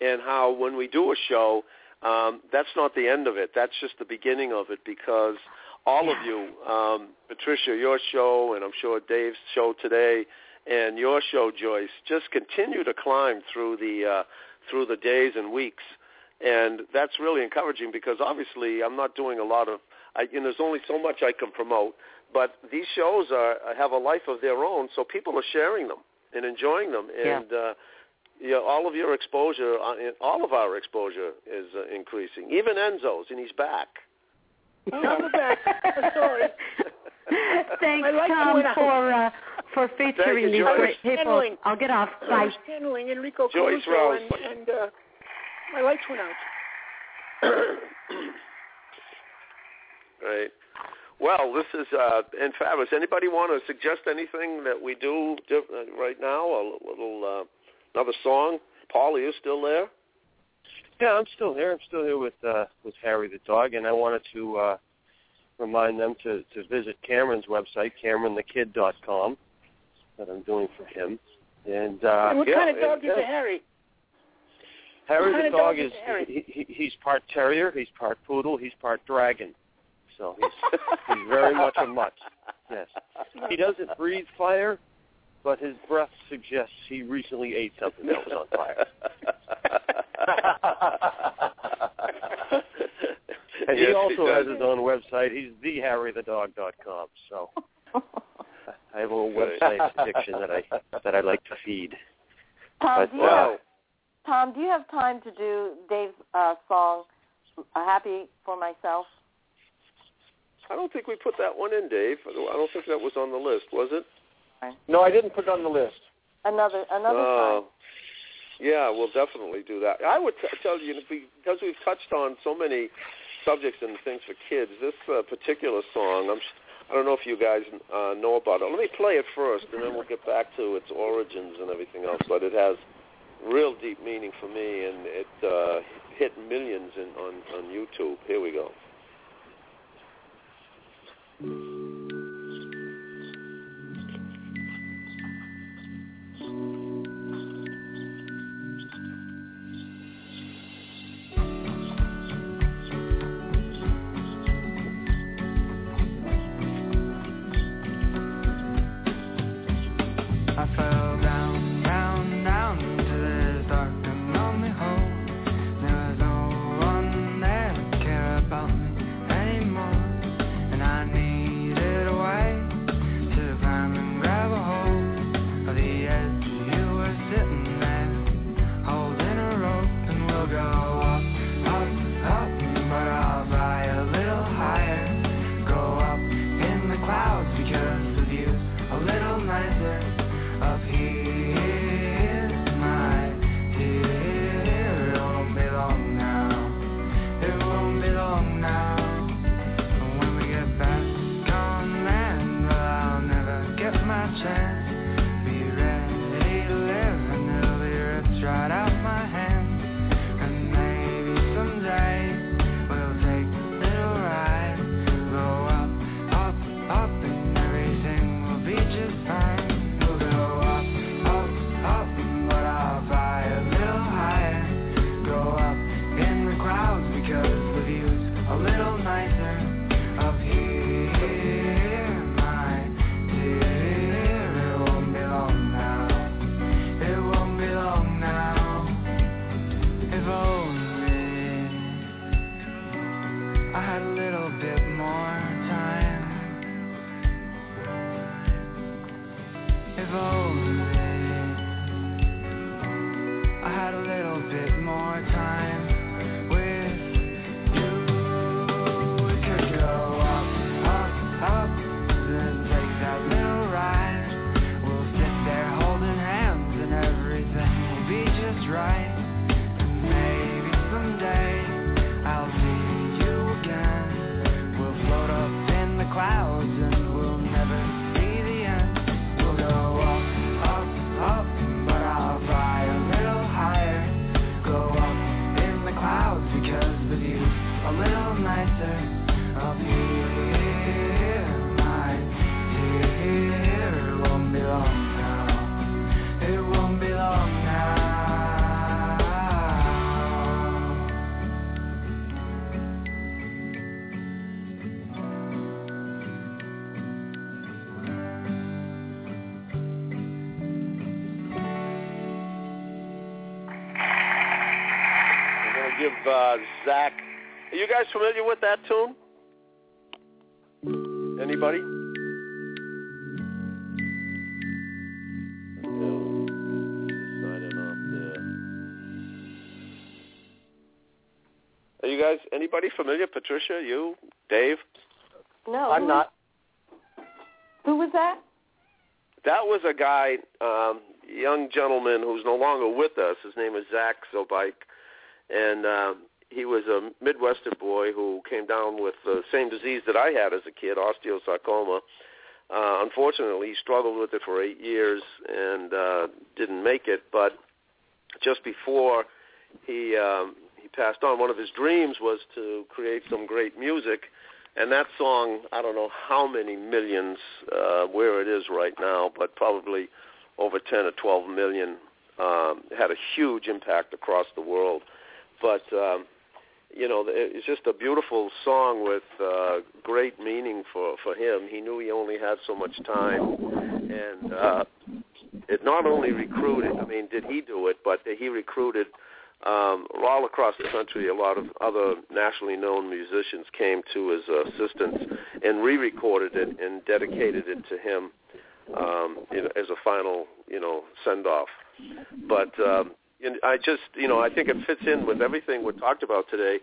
and how when we do a show, um, that's not the end of it. That's just the beginning of it, because – all of you, um, Patricia, your show, and I'm sure Dave's show today, and your show, Joyce, just continue to climb through the uh, through the days and weeks, and that's really encouraging, because obviously I'm not doing a lot of, I, and there's only so much I can promote, but these shows are have a life of their own, so people are sharing them and enjoying them, and yeah. uh, you know, all of your exposure, all of our exposure is uh, increasing. Even Enzo's, and he's back. I'm back. Sorry. Thanks, like Tom, for uh, for featuring these great people. I'll get off. Bye. I was channeling Enrico Joyce Rose, and, and uh, my lights went out. Right. Well, this is uh, and fabulous. Anybody want to suggest anything that we do right now? A little uh, another song. Paul, are you still there? Yeah, I'm still here. I'm still here with uh, with Harry the Dog, and I wanted to uh, remind them to, to visit Cameron's website, Cameron the Kid dot com, that I'm doing for him. And uh, what yeah, kind of dog and, is yeah. Harry? Harry what the dog, dog is, is he, he, he's part terrier, he's part poodle, he's part dragon. So he's he's very much a mutt. Yes, he doesn't breathe fire, but his breath suggests he recently ate something that was on fire. And yes, he also he has his own website. He's the harry the dog dot com. So I have a little website addiction that I that I like to feed. Tom, but, do you uh, have, Tom, do you have time to do Dave's uh, song, Happy for Myself? I don't think we put that one in, Dave. I don't think that was on the list, was it? Okay. No, I didn't put it on the list. Another another uh, time. Yeah, we'll definitely do that. I would t- tell you, because we've touched on so many subjects and things for kids, this uh, particular song, I'm, I don't know if you guys uh, know about it. Let me play it first, and then we'll get back to its origins and everything else. But it has real deep meaning for me, and it uh, hit millions in, on, on YouTube. Here we go. Uh, Zach, are you guys familiar with that tune? Anybody? Yeah, signing off there. Are you guys, anybody familiar? Patricia, you, Dave? No. I'm not. Who was that? That was a guy, um, young gentleman who's no longer with us. His name is Zach Soebeich. And uh, he was a Midwestern boy who came down with the same disease that I had as a kid, osteosarcoma. Uh, unfortunately, he struggled with it for eight years and uh, didn't make it. But just before he um, he passed on, one of his dreams was to create some great music. And that song, I don't know how many millions uh, where it is right now, but probably over ten or twelve million, um, had a huge impact across the world. But, um, you know, it's just a beautiful song with uh, great meaning for, for him. He knew he only had so much time. And uh, it not only recruited, I mean, did he do it, but he recruited um, all across the country. A lot of other nationally known musicians came to his assistance and re-recorded it and dedicated it to him um, as a final, you know, send-off. But... Um, And I just, you know, I think it fits in with everything we talked about today.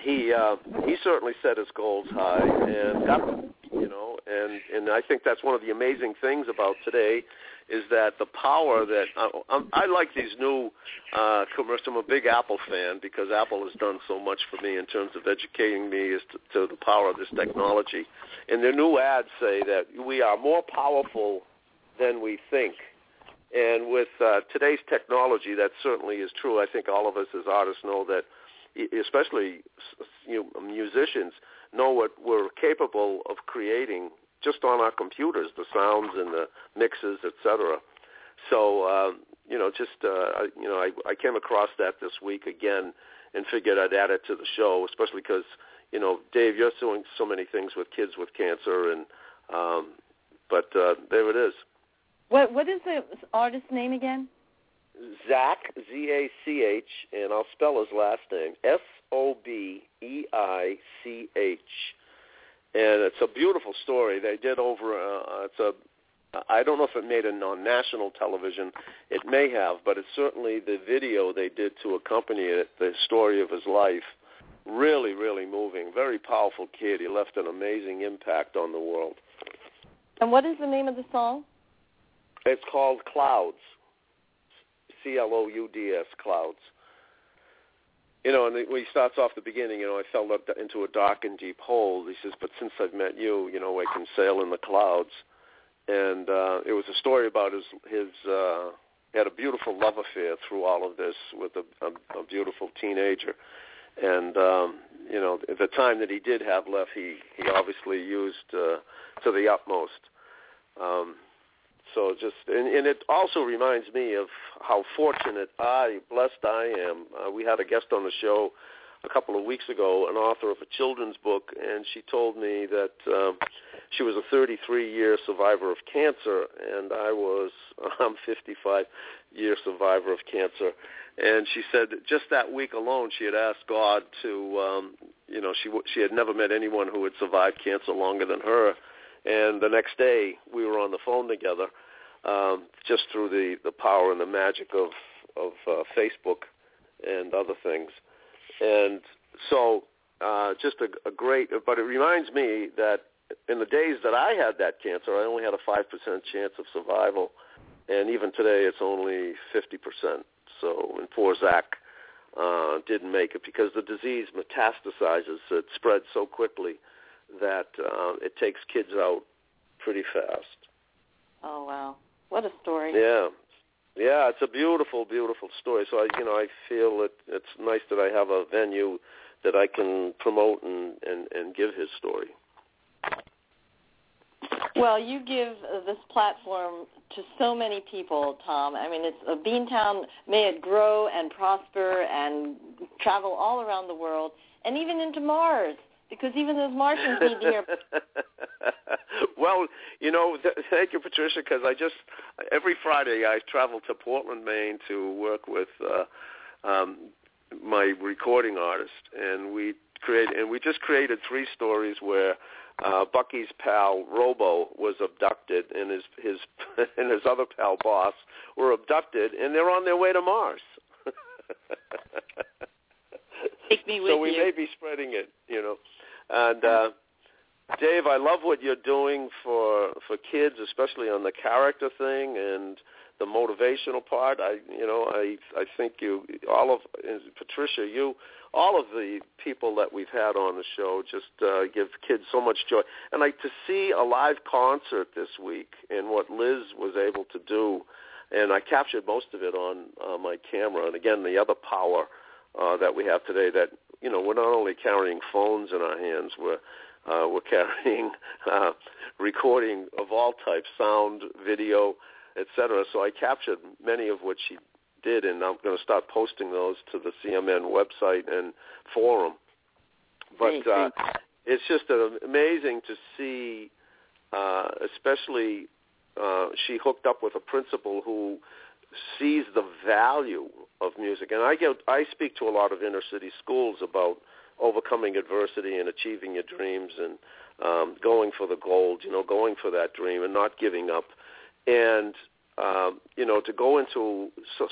He uh, he certainly set his goals high and got them, you know, and, and I think that's one of the amazing things about today is that the power that uh, I like these new uh, commercials. I'm a big Apple fan because Apple has done so much for me in terms of educating me as to, to the power of this technology. And their new ads say that we are more powerful than we think. And with uh, today's technology, that certainly is true. I think all of us as artists know that, especially you know, musicians, know what we're capable of creating just on our computers, the sounds and the mixes, et cetera. So, uh, you know, just, uh, you know, I, I came across that this week again and figured I'd add it to the show, especially because, you know, Dave, you're doing so many things with kids with cancer, and um, but uh, there it is. What What is the artist's name again? Zach, Z A C H, and I'll spell his last name, S O B E I C H. And it's a beautiful story. They did over, uh, it's a, I don't know if it made it on national television. It may have, but it's certainly the video they did to accompany it, the story of his life. Really, really moving. Very powerful kid. He left an amazing impact on the world. And what is the name of the song? It's called Clouds, C L O U D S, Clouds. You know, and when he starts off the beginning, you know, I fell up into a dark and deep hole. He says, but since I've met you, you know, I can sail in the clouds. And uh, it was a story about his, his uh, he had a beautiful love affair through all of this with a, a, a beautiful teenager. And, um, you know, the time that he did have left, he, he obviously used uh, to the utmost. Um So just, and, and it also reminds me of how fortunate I, blessed I am. Uh, we had a guest on the show a couple of weeks ago, an author of a children's book, and she told me that um, she was a thirty-three-year survivor of cancer, and I was um, fifty-five-year survivor of cancer. And she said just that week alone, she had asked God to, um, you know, she she had never met anyone who had survived cancer longer than her. And the next day, we were on the phone together, um, just through the, the power and the magic of, of uh, Facebook and other things. And so uh, just a, a great, but it reminds me that in the days that I had that cancer, I only had a five percent chance of survival. And even today, it's only fifty percent. So, and poor Zach uh, didn't make it because the disease metastasizes. It spreads so quickly that uh, it takes kids out pretty fast. Oh, wow. What a story. Yeah. Yeah, it's a beautiful, beautiful story. So, I, you know, I feel it, it's nice that I have a venue that I can promote and, and, and give his story. Well, you give this platform to so many people, Tom. I mean, it's a Beantown. May it grow and prosper and travel all around the world and even into Mars. Because even those Martians need to hear. Well, you know, th- thank you, Patricia, because I just, every Friday I travel to Portland, Maine to work with uh, um, my recording artist. And we create, and we just created three stories where uh, Bucky's pal, Robo, was abducted, and his, his, and his other pal, Boss, were abducted, and they're on their way to Mars. Take me with so we you. May be spreading it, you know. And, uh, Dave, I love what you're doing for for kids, especially on the character thing and the motivational part. I, you know, I I think you, all of, Patricia, you, all of the people that we've had on the show just uh, give kids so much joy. And, like, to see a live concert this week and what Liz was able to do, and I captured most of it on uh, my camera. And, again, the other power uh, that we have today that, you know, we're not only carrying phones in our hands, we're uh, we're carrying uh, recording of all types, sound, video, et cetera. So I captured many of what she did, and I'm going to start posting those to the C M N website and forum. But uh, it's just amazing to see, uh, especially uh, she hooked up with a principal who sees the value of music. And I get, I speak to a lot of inner city schools about overcoming adversity and achieving your dreams and um, going for the gold, you know, going for that dream and not giving up. And, um, you know, to go into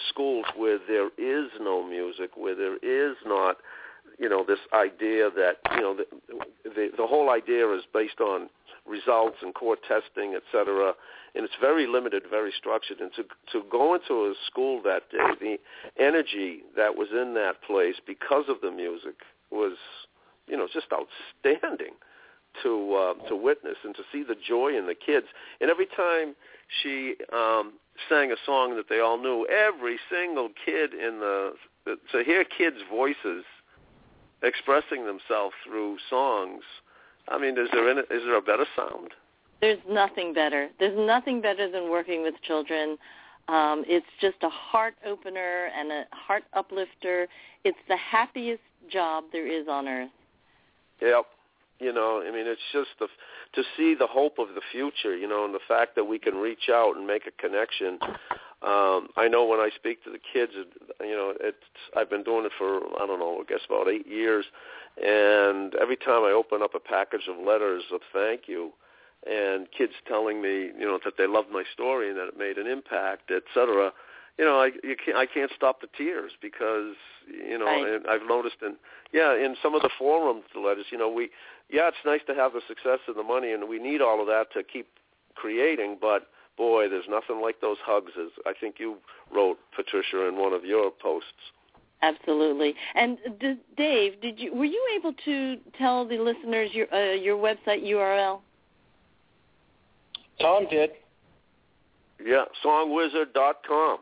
schools where there is no music, where there is not, you know, this idea that, you know, the, the, the whole idea is based on results and core testing, et cetera, and it's very limited, very structured. And to to go into a school that day, the energy that was in that place because of the music was, you know, just outstanding to uh, to witness and to see the joy in the kids. And every time she um, sang a song that they all knew. Every single kid in the, to hear kids' voices expressing themselves through songs, I mean, is there any, is there a better sound? There's nothing better. There's nothing better than working with children. Um, it's just a heart opener and a heart uplifter. It's the happiest job there is on earth. Yep. You know, I mean, it's just the, to see the hope of the future, you know, and the fact that we can reach out and make a connection. Um, I know when I speak to the kids, you know, it's, I've been doing it for, I don't know, I guess about eight years. And every time I open up a package of letters of thank you, and kids telling me, you know, that they loved my story and that it made an impact, et cetera, you know, I you can't, I can't stop the tears because, you know, right. And I've noticed in, yeah, in some of the forum letters, you know, we, yeah, it's nice to have the success and the money, and we need all of that to keep creating, but, boy, there's nothing like those hugs, as I think you wrote, Patricia, in one of your posts. Absolutely. And did, Dave, did you were you able to tell the listeners your uh, your website U R L? Tom did. Yeah, song wizard dot com.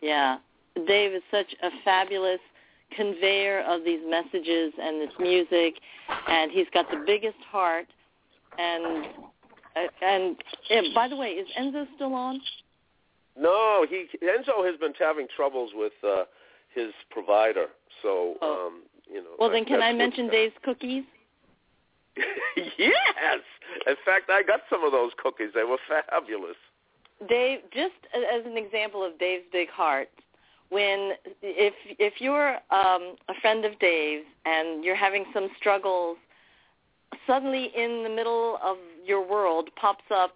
Yeah. Dave is such a fabulous conveyor of these messages and this music, and he's got the biggest heart. And, and and by the way, is Enzo still on? No, he Enzo has been having troubles with uh, his provider. So, oh. um, you know. Well, then can I mention Dave's cookies? Yes! In fact, I got some of those cookies. They were fabulous. Dave, just as an example of Dave's big heart, when if if you're um, a friend of Dave's and you're having some struggles, suddenly in the middle of your world pops up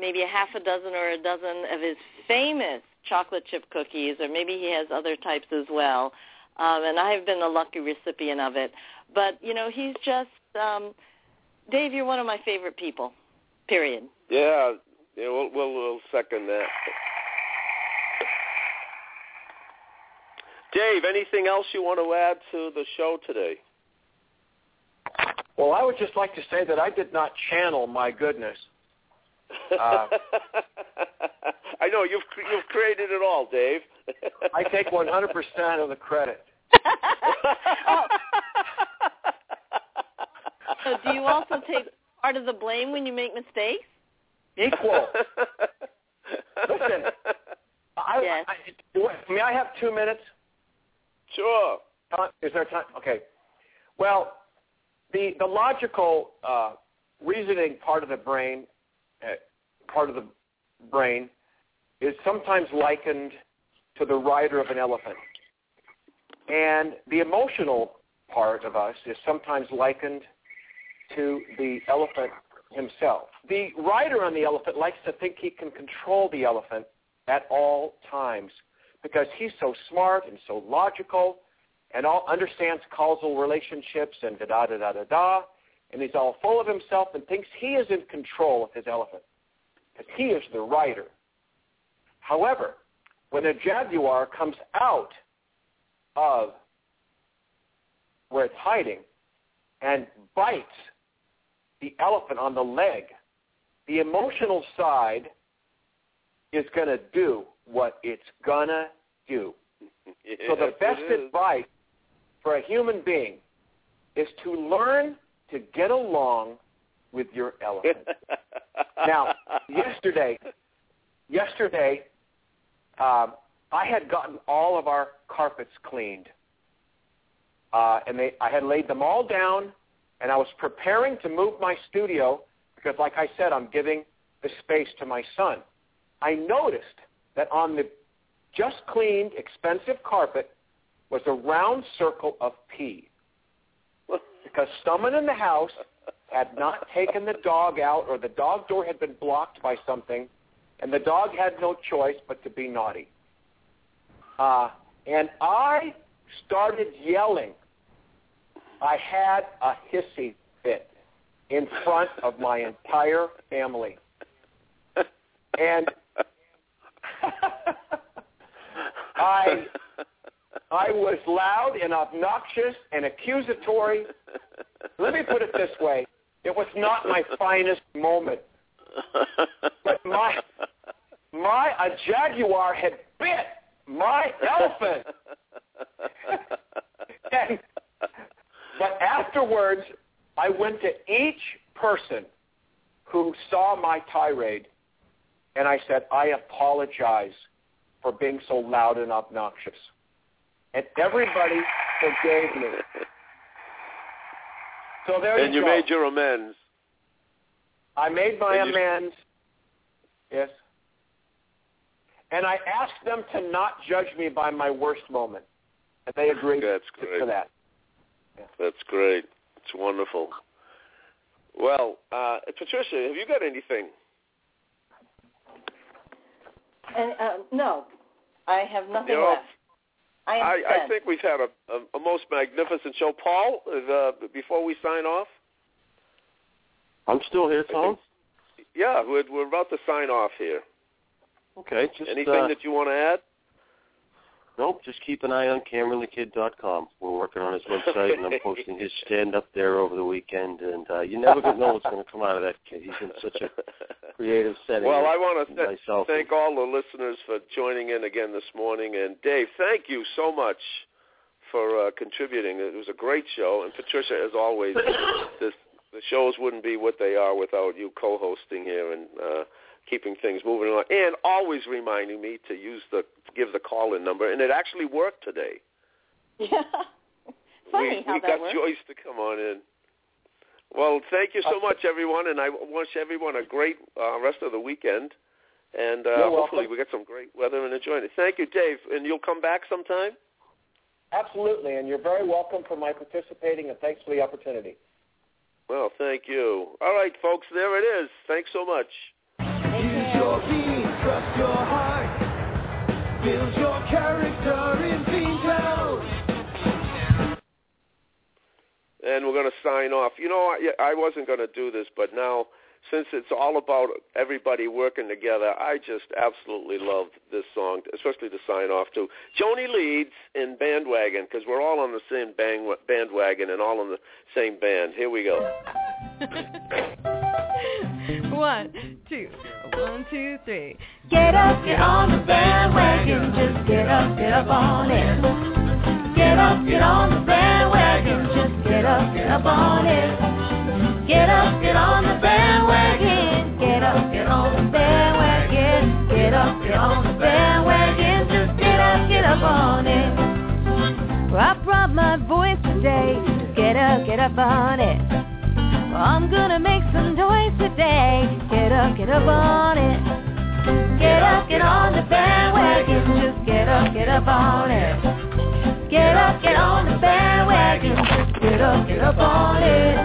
maybe a half a dozen or a dozen of his famous chocolate chip cookies, or maybe he has other types as well. Um, and I have been a lucky recipient of it. But, you know, he's just... Um, Dave, you're one of my favorite people, period. Yeah, yeah we'll, we'll, we'll second that. Dave, anything else you want to add to the show today? Well, I would just like to say that I did not channel my goodness. Uh, I know, you've you've created it all, Dave. I take one hundred percent of the credit. Oh. So do you also take part of the blame when you make mistakes? Equal. Listen, I, yes. I, may I have two minutes? Sure. Is there time? Okay. Well, the, the logical uh, reasoning part of the brain, uh, part of the brain, is sometimes likened to the rider of an elephant, and the emotional part of us is sometimes likened to the elephant himself. The rider on the elephant likes to think he can control the elephant at all times because he's so smart and so logical and all understands causal relationships and da-da-da-da-da-da, and he's all full of himself and thinks he is in control of his elephant because he is the rider. However, when a jaguar comes out of where it's hiding and bites the elephant on the leg, the emotional side is going to do what it's going to do. Yes, so the best advice for a human being is to learn to get along with your elephant. Now, yesterday, yesterday um, I had gotten all of our carpets cleaned, uh, and they, I had laid them all down. And I was preparing to move my studio because, like I said, I'm giving the space to my son. I noticed that on the just cleaned, expensive carpet was a round circle of pee because someone in the house had not taken the dog out, or the dog door had been blocked by something, and the dog had no choice but to be naughty. Uh, and I started yelling. I had a hissy fit in front of my entire family. And I I was loud and obnoxious and accusatory. Let me put it this way. It was not my finest moment. But my My a jaguar had bit my elephant. and, but afterwards, I went to each person who saw my tirade, and I said, I apologize for being so loud and obnoxious. And everybody forgave me. So there and you go. And you made your amends. I made my and amends. You... Yes. And I asked them to not judge me by my worst moment. And they agreed That's great. to that. Yeah. That's great. It's wonderful. Well, uh, Patricia, have you got anything? And, uh, no, I have nothing you know, left. I, I, I think we've had a, a, a most magnificent show. Paul, uh, before we sign off? I'm still here, Tom. Think, yeah, we're, we're about to sign off here. Okay. Just, anything uh, that you want to add? Nope, just keep an eye on Cameron the Kid dot com. We're working on his website, and I'm posting his stand-up there over the weekend. And uh, you never know what's going to come out of that kid. He's in such a creative setting. Well, I want to th- thank and... all the listeners for joining in again this morning. And, Dave, thank you so much for uh, contributing. It was a great show. And, Patricia, as always, this, the shows wouldn't be what they are without you co-hosting here and uh keeping things moving along, and always reminding me to use the give the call-in number, and it actually worked today. Yeah, funny we, how we that worked. We got Joyce to come on in. Well, thank you so much, everyone, and I wish everyone a great uh, rest of the weekend, and uh, hopefully welcome. we get some great weather and enjoying it. Thank you, Dave, and you'll come back sometime? Absolutely, and you're very welcome for my participating, and thanks for the opportunity. Well, thank you. All right, folks, there it is. Thanks so much. Use your being, trust your heart. Build your character in detail. And we're going to sign off. You know, I, I wasn't going to do this, but now, since it's all about everybody working together, I just absolutely love this song, especially to sign off to. Joni Leeds in Bandwagon, because we're all on the same bang, bandwagon and all on the same band. Here we go. One, two, one, two, three. Get up, get on the bandwagon. Just get up, get up on it. Get up, get on the bandwagon. Just get up, get up on it. Get up, get on the bandwagon. Get up, get on the bandwagon. Get up, get on the bandwagon. Just get up, get up on it. Well, I brought my voice today. Just get up, get up on it. I'm gonna make some noise today. Get up, get up on it. Get up, get on the bandwagon. Just get up, get up on it. Get up, get on the bandwagon. Just get up, get up on it.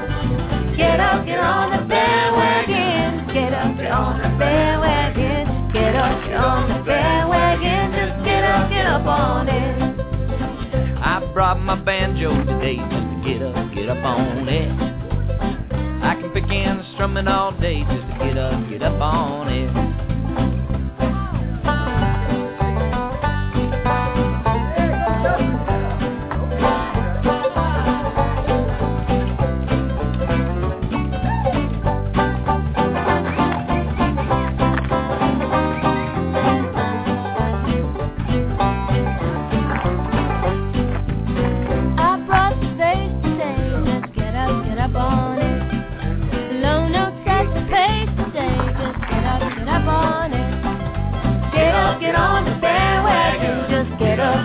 Get up, get on the bandwagon. Get up, get on the bandwagon. Get up, get on the bandwagon. Just get up, get up on it. I brought my banjo today just to get up, get up on it. I can begin strumming all day just to get up, get up on it.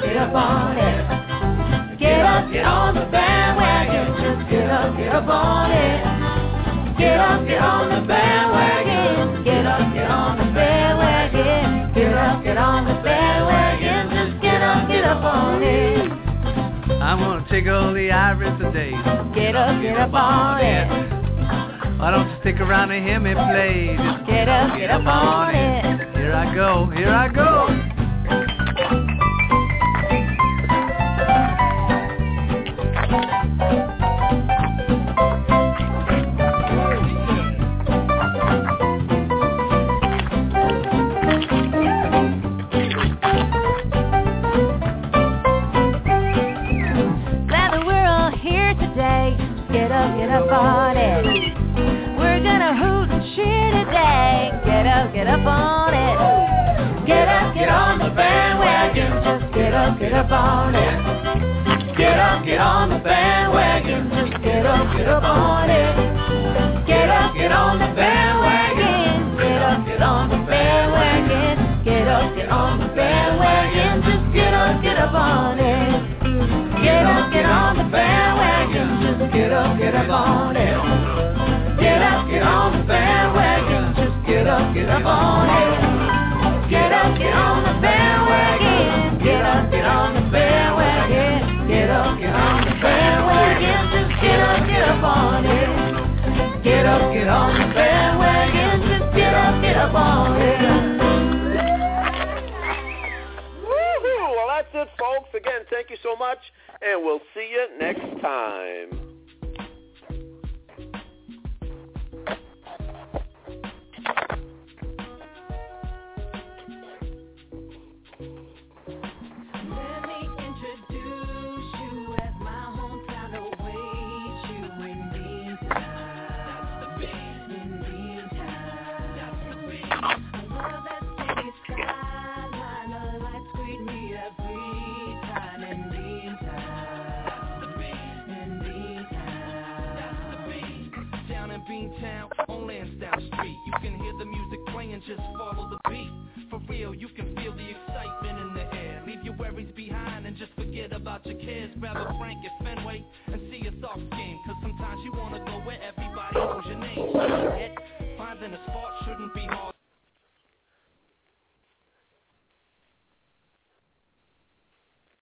Get up on it. up, get up on it. Get up, get on the bandwagon. Just get up, get up on it. Get up, get on the bandwagon. Get up, get on the bandwagon. Get up, get on the bandwagon. Just get up, get up on it. Get up, get on the bandwagon. Just get up, get up on it. Get up, get on the bandwagon. Just get up, get up on it. Get up, get on the bandwagon. Get up, get on the bandwagon. Get up, get on the bandwagon. Just get up, get up on it. Get up, get on the bandwagon. Just get up, get up on it. That's it, folks. Again, thank you so much, and we'll see you next time. Just follow the beat. For real, you can feel the excitement in the air. Leave your worries behind and just forget about your cares. Grab a drink at Fenway and see a soft game. Cause sometimes you wanna